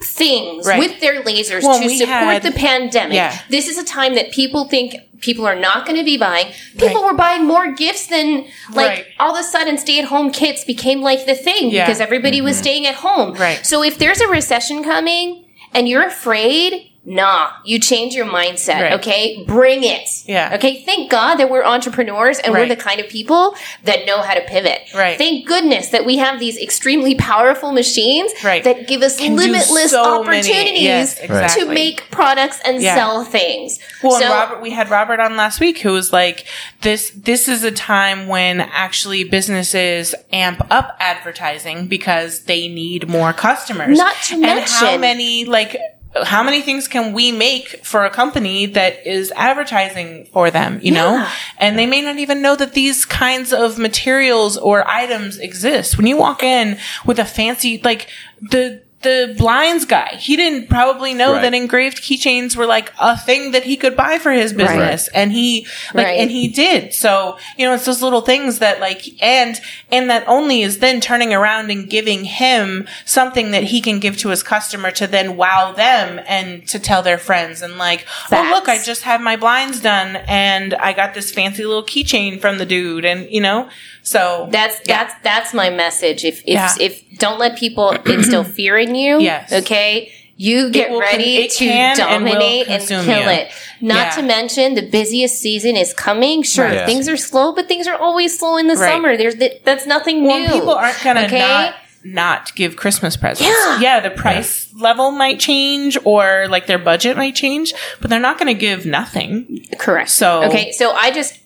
things right. with their lasers well, to support had, the pandemic. Yeah. This is a time that people think people are not going to be buying. People right. were buying more gifts than, like, right. all of a sudden stay-at-home kits became, like, the thing yeah. because everybody mm-hmm. was staying at home. Right. So if there's a recession coming and you're afraid... Nah, you change your mindset, right. okay? Bring it. Yeah. Okay, thank God that we're entrepreneurs and right. we're the kind of people that know how to pivot. Right. Thank goodness that we have these extremely powerful machines right. that give us Can limitless so opportunities yes, exactly. to make products and yeah. sell things. Well, so, and Robert, we had Robert on last week who was like, this this is a time when actually businesses amp up advertising because they need more customers. Not to mention. And how many, like... How many things can we make for a company that is advertising for them, you yeah. know? And they may not even know that these kinds of materials or items exist. When you walk in with a fancy, like, the... the blinds guy, he didn't probably know right. that engraved keychains were like a thing that he could buy for his business. Right. And he, like, right. and he did. So, you know, it's those little things that like, and, and that only is then turning around and giving him something that he can give to his customer to then wow them and to tell their friends and like, That's- oh, look, I just had my blinds done and I got this fancy little keychain from the dude. And, you know, so that's, yeah. that's, that's my message. If, if, yeah. if don't let people instill fear in you. Yes. Okay. You get ready con- to dominate and, and kill you. It. Not yeah. to mention the busiest season is coming. Sure, yes. things are slow, but things are always slow in the right. summer. There's th- that's nothing well, new. People aren't going to okay? not, not give Christmas presents. Yeah, yeah the price yeah. level might change or like their budget might change, but they're not going to give nothing. Correct. So okay, so I just.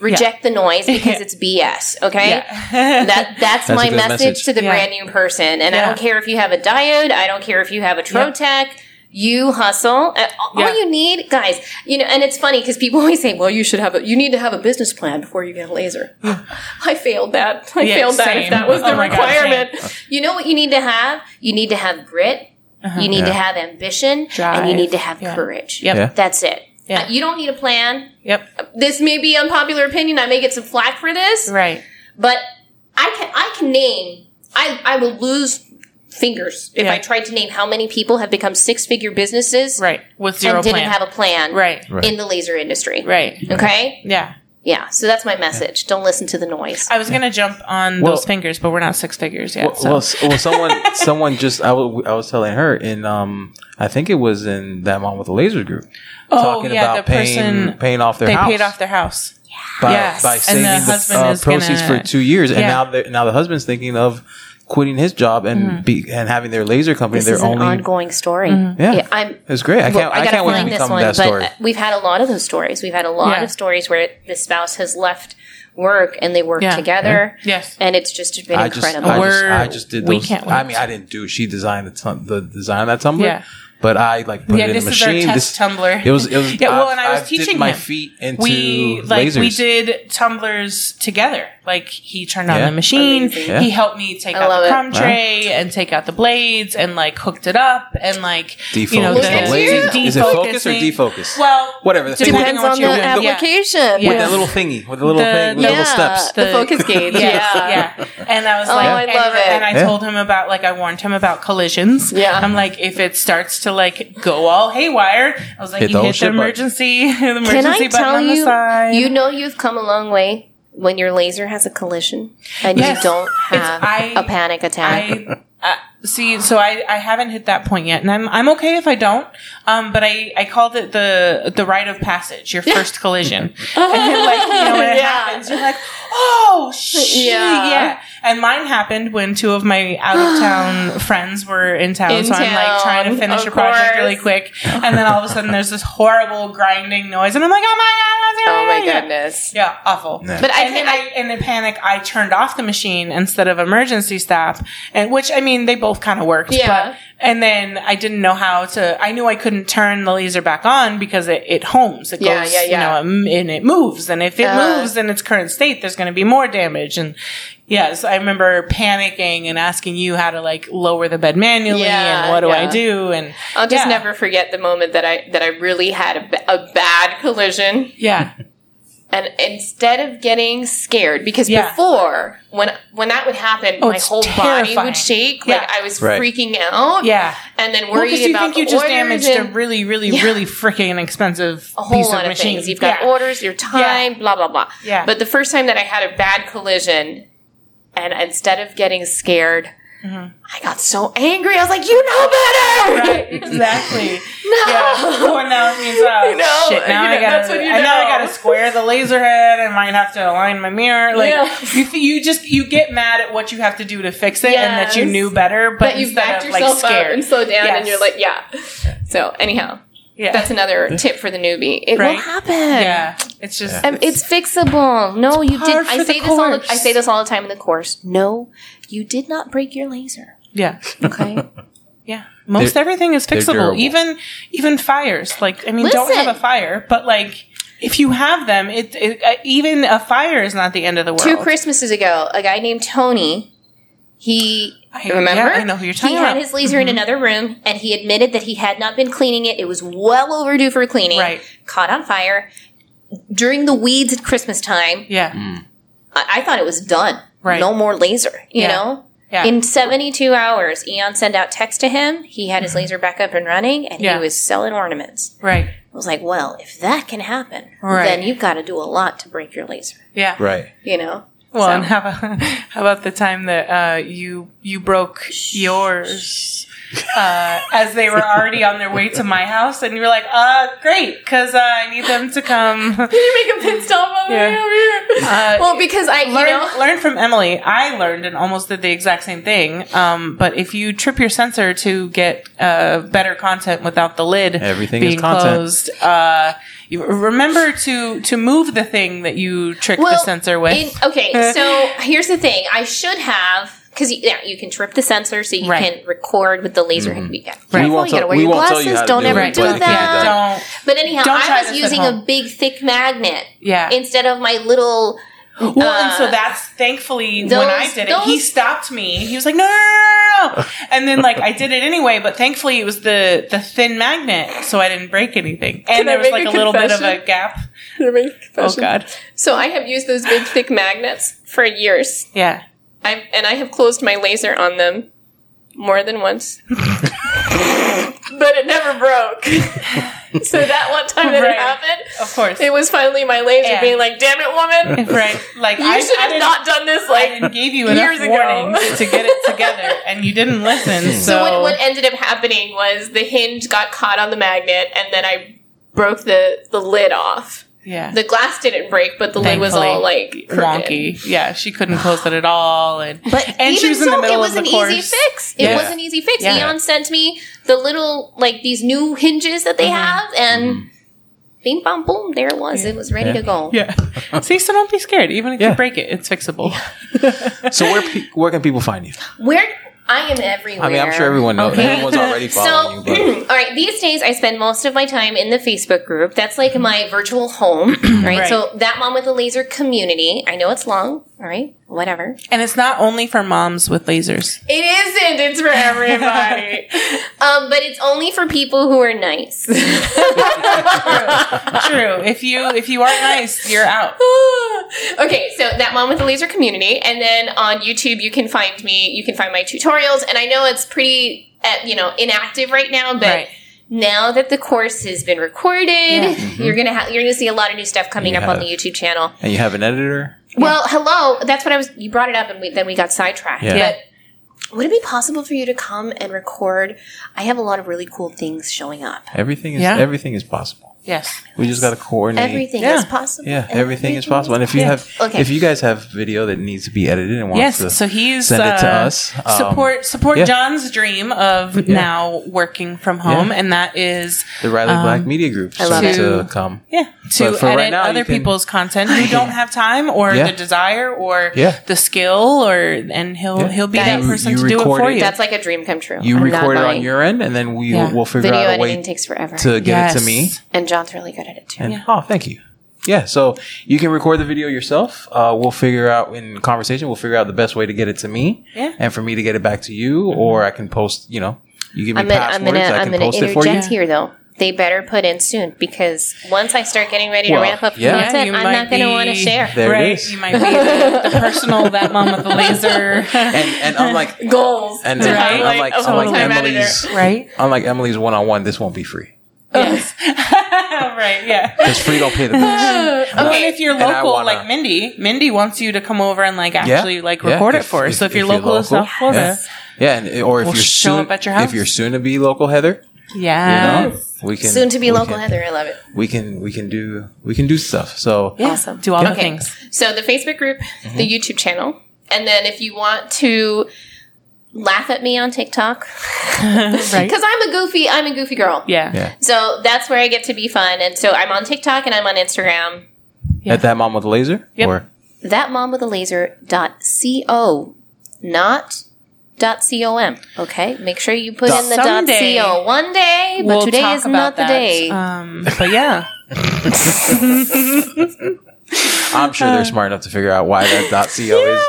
Reject yeah. the noise because it's B S, okay? Yeah. that That's, that's my message, message to the yeah. brand new person. And yeah. I don't care if you have a diode. I don't care if you have a Trotec. Yep. You hustle. Uh, all yeah. you need, guys, you know, and it's funny because people always say, well, you should have a, you need to have a business plan before you get a laser. I failed that. I yeah, failed same. That if that was the oh requirement. God, you know what you need to have? You need to have grit. Uh-huh. You need yeah. to have ambition. Drive. And you need to have yeah. courage. Yep. Yeah. That's it. Yeah. Uh, you don't need a plan. Yep. This may be unpopular opinion. I may get some flack for this. Right. But I can I can name I, I will lose fingers if yeah. I tried to name how many people have become six figure businesses right. with zero and didn't plan. Have a plan right. right. in the laser industry. Right. Okay? Yeah. Yeah. So that's my message. Yeah. Don't listen to the noise. I was yeah. gonna jump on well, those fingers, but we're not six figures yet. Well, so. well, well someone someone just I, w- I was telling her in um I think it was in That Mom with a Laser group. Oh, talking yeah, about the paying, person, paying off their they house. They paid off their house. By, yes. by saving and the, the uh, proceeds gonna, for two years. Yeah. And now now the husband's thinking of quitting his job and mm-hmm. be, and having their laser company. This their is an only, ongoing story. Mm-hmm. Yeah. yeah I'm, it's great. I can't, well, I can't wait to become one, that story. We've had a lot of those stories. We've had a lot yeah. of stories where the spouse has left work and they work yeah. together. Yeah. Yes. And it's just been I incredible. Just, I, just, I just did those. We can't wait. I mean, I didn't do She designed the, tum- the design of that tumbler. Yeah. But I like put yeah, it in the machine. Yeah, this is our test tumbler. It was, it was, yeah, well, and I was I've teaching my him. Feet into we, like, lasers. We did tumblers together. Like, he turned on yeah. the machine. Yeah. He helped me take I out the crumb it. Tray wow. and take out the blades and, like, hooked it up and, like, defocus. You know, the laser. Is it focus or defocus? Well, whatever. The depends on, on your application. Yeah. Yeah. With that little thingy, with the little the, thing, with yeah, the little steps. The, the focus gauge. Yeah. yeah. And I was like, I love it. And I told him about, like, I warned him about collisions. Yeah. I'm like, if it starts to, to like go all haywire, I was like, hit you the hit the emergency, the emergency Can I button tell on the you, side. You know, you've come a long way when your laser has a collision and yes, you don't have I, a panic attack. I, uh, see, so I, I haven't hit that point yet, and I'm I'm okay if I don't. Um, but I, I called it the the rite of passage, your first collision, and you're like, you know, when it yeah. happens, you're like, oh shit, yeah. yeah. And mine happened when two of my out-of-town friends were in town. In so I'm, like, trying to finish a project course. Really quick. And then all of a sudden, there's this horrible grinding noise. And I'm like, oh, my God. Oh, my yeah. goodness. Yeah, awful. No. But I and, and I, in the panic, I turned off the machine instead of emergency stop. And which, I mean, they both kind of worked. Yeah. But, and then I didn't know how to... I knew I couldn't turn the laser back on because it, it homes. It yeah, goes, yeah, yeah. you know, and it moves. And if it uh. moves in its current state, there's going to be more damage. And... Yes, I remember panicking and asking you how to like lower the bed manually yeah, and what do yeah. I do? And I'll just yeah. never forget the moment that I that I really had a, a bad collision. Yeah. And instead of getting scared, because yeah. before, when when that would happen, oh, my whole terrifying. body would shake. Yeah. Like, I was right. freaking out. Yeah. And then worried well, you about think the you orders. Just damaged a really, really, yeah. really freaking expensive a whole piece lot of, of machine. Things. You've got yeah. orders, your time, yeah. blah, blah, blah. Yeah. But the first time that I had a bad collision, and instead of getting scared... Mm-hmm. I got so angry. I was like, "You know better!" Right? Exactly. No. Yeah. Going down means out. No. Shit. Now you know, I got. That's what you know. Now I got to square the laser head. I might have to align my mirror. Like yeah. you, th- you just you get mad at what you have to do to fix it, yes. and that you knew better, but, but you backed of, yourself like, scared. up and slowed down, yes. and you're like, yeah. So anyhow, yeah. that's another tip for the newbie. It right? will happen. Yeah. It's just yeah. Um, it's, it's fixable. No, you did. I say this all. The, I say this all the time in the course. No. You did not break your laser. Yeah. Okay. yeah. Most they're, everything is fixable. Even even fires. Like, I mean, Listen. don't have a fire, but like, if you have them, it, it uh, even a fire is not the end of the world. Two Christmases ago, a guy named Tony, he I, remember? Yeah, I know who you're talking about. He had about. his laser mm-hmm. in another room, and he admitted that he had not been cleaning it. It was well overdue for cleaning. Right. Caught on fire during the weeds at Christmas time. Yeah. Mm. I, I thought it was done. Right. No more laser, you yeah. know? Yeah. In seventy-two hours, Aeon sent out text to him. He had his mm-hmm. laser back up and running, and yeah. he was selling ornaments. Right. I was like, well, if that can happen, right. then you've got to do a lot to break your laser. Yeah. Right. You know? Well, so. and how about, how about the time that uh, you you broke yours uh, as they were already on their way to my house, and you were like, uh, great, because uh, I need them to come. Did you make a pit stop on yeah. me over here? Uh, well, because I learned, you know. learned from Emily. I learned and almost did the exact same thing. Um, but if you trip your sensor to get uh, better content without the lid Everything being is content. closed... Uh, You remember to, to move the thing that you tricked well, the sensor with. In, okay, so here's the thing. I should have, because yeah, you can trip the sensor so you right. can record with the laser. Mm-hmm. You got right. to tell, wear your glasses. Don't ever do, do that. that. Don't, but anyhow, don't I was using a big, thick magnet yeah. instead of my little... Well, uh, and so that's, thankfully, those, when I did it, he stopped me. He was like, no, no, no, no. And then, like, I did it anyway, but thankfully it was the, the thin magnet, so I didn't break anything. And there was, like, a, a little bit of a gap. Can I make a confession? Oh, God. So I have used those big, thick magnets for years. Yeah. I'm, and I have closed my laser on them more than once. But it never broke. So that one time that right. it happened, of course, it was finally my laser yeah. being like, "Damn it, woman!" Right? Like you I should have not done this. Like I gave you enough warnings to get it together, and you didn't listen. So, so what, what ended up happening was the hinge got caught on the magnet, and then I broke the the lid off. Yeah, the glass didn't break, but the Thankfully, lid was all like crooked. Wonky. Yeah, she couldn't close it at all, and but and even she was so, in the middle it was of an the course. Easy fix. It yeah. was an easy fix. Yeah. Aeon sent me the little like these new hinges that they mm-hmm. have, and mm-hmm. bing, bam, boom, there it was. Yeah. It was ready yeah. to go. Yeah. See, so don't be scared. Even if yeah. you break it, it's fixable. Yeah. So where pe- where can people find you? Where. I am everywhere. I mean, I'm sure everyone knows. Okay. Everyone's already following so, you. But. All right. These days, I spend most of my time in the Facebook group. That's like my virtual home, right? right? So That Mom with a Laser community. I know it's long. All right. Whatever. And it's not only for moms with lasers. It isn't. It's for everybody. um, but it's only for people who are nice. True. True. If you, if you are nice, you're out. Okay. So That Mom with a Laser community. And then on YouTube, you can find me. You can find my tutorial. And I know it's pretty, uh, you know, inactive right now, but right. now that the course has been recorded, yeah. mm-hmm. you're gonna ha- you're gonna see a lot of new stuff coming up have, on the YouTube channel. And you have an editor? Well, yeah. hello, that's what I was. You brought it up, and we, then we got sidetracked. Yeah. Yeah. But would it be possible for you to come and record? I have a lot of really cool things showing up. Everything is yeah. everything is possible. Yes, we just got to coordinate. Everything yeah. is possible. Yeah, everything, everything is possible. And if you yeah. have, okay. if you guys have video that needs to be edited and wants yes, to so he's, send uh, it to us, um, support support yeah. John's dream of yeah. now working from home, yeah. and that is the Riley um, Black Media Group. I love to, to come. Yeah, to edit right now, other can, people's content who don't have time or yeah. the desire or yeah. the skill, or and he'll yeah. he'll be that, that you, person you to do it for it. you. That's like a dream come true. You I'm record it on your end, and then we yeah. will figure video out a way takes forever. to get it to me. And John. John's really good at it too. And, yeah. Oh, thank you. Yeah, so you can record the video yourself. Uh, we'll figure out in conversation. We'll figure out the best way to get it to me, yeah. and for me to get it back to you, or I can post. You know, you give me I'm passwords. Gonna, I'm gonna, I can I'm post it for you. Here though. they better put in soon, because once I start getting ready well, to ramp up yeah, content, I'm not going to want to share. There right? it is. You might be the, the personal That Mom with the Laser. And, and I'm like... Goals. And right? I'm like, I'm like, I'm like Emily's... Right? I'm like Emily's one-on-one. This won't be free. Yes. Right, yeah. Because free don't pay the bills. Okay, I mean, if you're local, wanna, like Mindy, Mindy wants you to come over and like actually yeah, like record yeah, if, it for her. So if, if you're local in South Florida... Yeah, and, or if we'll you're soon, up at your house. If you're soon to be local, Heather. Yeah, you know, we can soon to be local can, Heather. I love it. We can we can do we can do stuff. So yeah. Awesome, do all yeah. the okay. things. So the Facebook group, mm-hmm. the YouTube channel, and then if you want to laugh at me on TikTok, because right? I'm a goofy I'm a goofy girl. Yeah. yeah. So that's where I get to be fun, and so I'm on TikTok and I'm on Instagram. Yeah. At That Mom with a Laser. Yep. Or That Mom with a Laser dot co, not. Dot com. Okay, make sure you put dot in the dot co one day, but we'll today is not the that. day. Um, but yeah, I'm sure they're smart enough to figure out why that dot co yeah. is.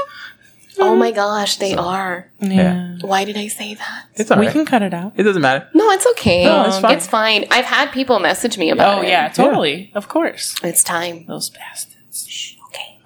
Oh my gosh, they so, are. Yeah. Why did I say that? It's all right. We can cut it out. It doesn't matter. No, it's okay. No, it's fine. It's fine. I've had people message me about oh, it. Oh yeah, totally. Yeah. Of course, it's time. Those bastards. Shh.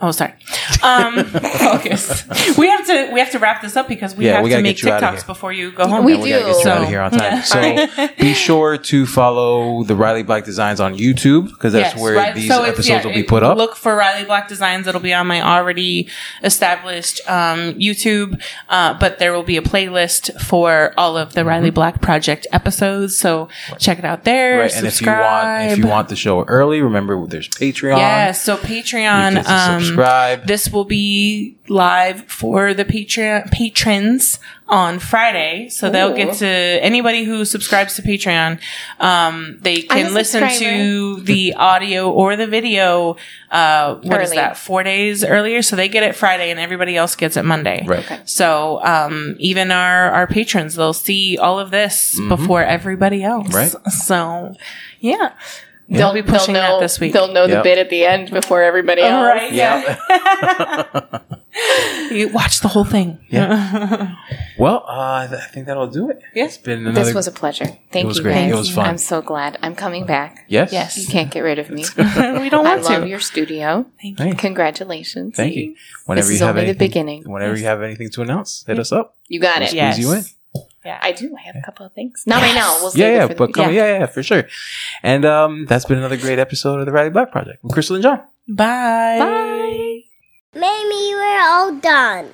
Oh, sorry. Um, focus. We have to we have to wrap this up because we yeah, have we to make TikToks before you go home. We, we do. Gotta get you so. out of here on time. So be sure to follow the Riley Black Designs on YouTube because that's yes, where right. these so episodes if, yeah, will be put up. Look for Riley Black Designs. It'll be on my already established um, YouTube, uh, but there will be a playlist for all of the mm-hmm. Riley Black Project episodes. So right. check it out there. Right. And subscribe. if you want if you want the show early, remember there's Patreon. Yeah. So Patreon. Um, Subscribe. This will be live for the Patreon patrons on Friday, so Ooh. they'll get to anybody who subscribes to Patreon. Um, they can listen to the audio or the video. Uh, what Early. is that? Four days earlier, so they get it Friday, and everybody else gets it Monday. Right. Okay. So um, even our our patrons, they'll see all of this mm-hmm. before everybody else. Right. So, yeah. Yep. They'll be pushing they'll know, that this week. They'll know yep. the bit at the end before everybody else. All right. Yeah. You watch the whole thing. Yeah. Well, uh, I think that'll do it. Yeah. It's been another This was a pleasure. Thank it was you. Great. Thank it was you. fun. I'm so glad. I'm coming back. Yes. Yes. You can't get rid of me. We don't want to. I love your studio. Thank you. Congratulations. Thank you. Whenever this you is have only anything, the beginning. Whenever yes. you have anything to announce, hit yeah. us up. You got we'll it. Yes. you in. Yeah, I do. I have a couple of things. Not yes. right now. We'll see. Yeah, yeah, but the- come, yeah. yeah, yeah, for sure. And um, that's been another great episode of the Riley Black Project with Crystal and John. Bye. Bye. Mamie, we're all done.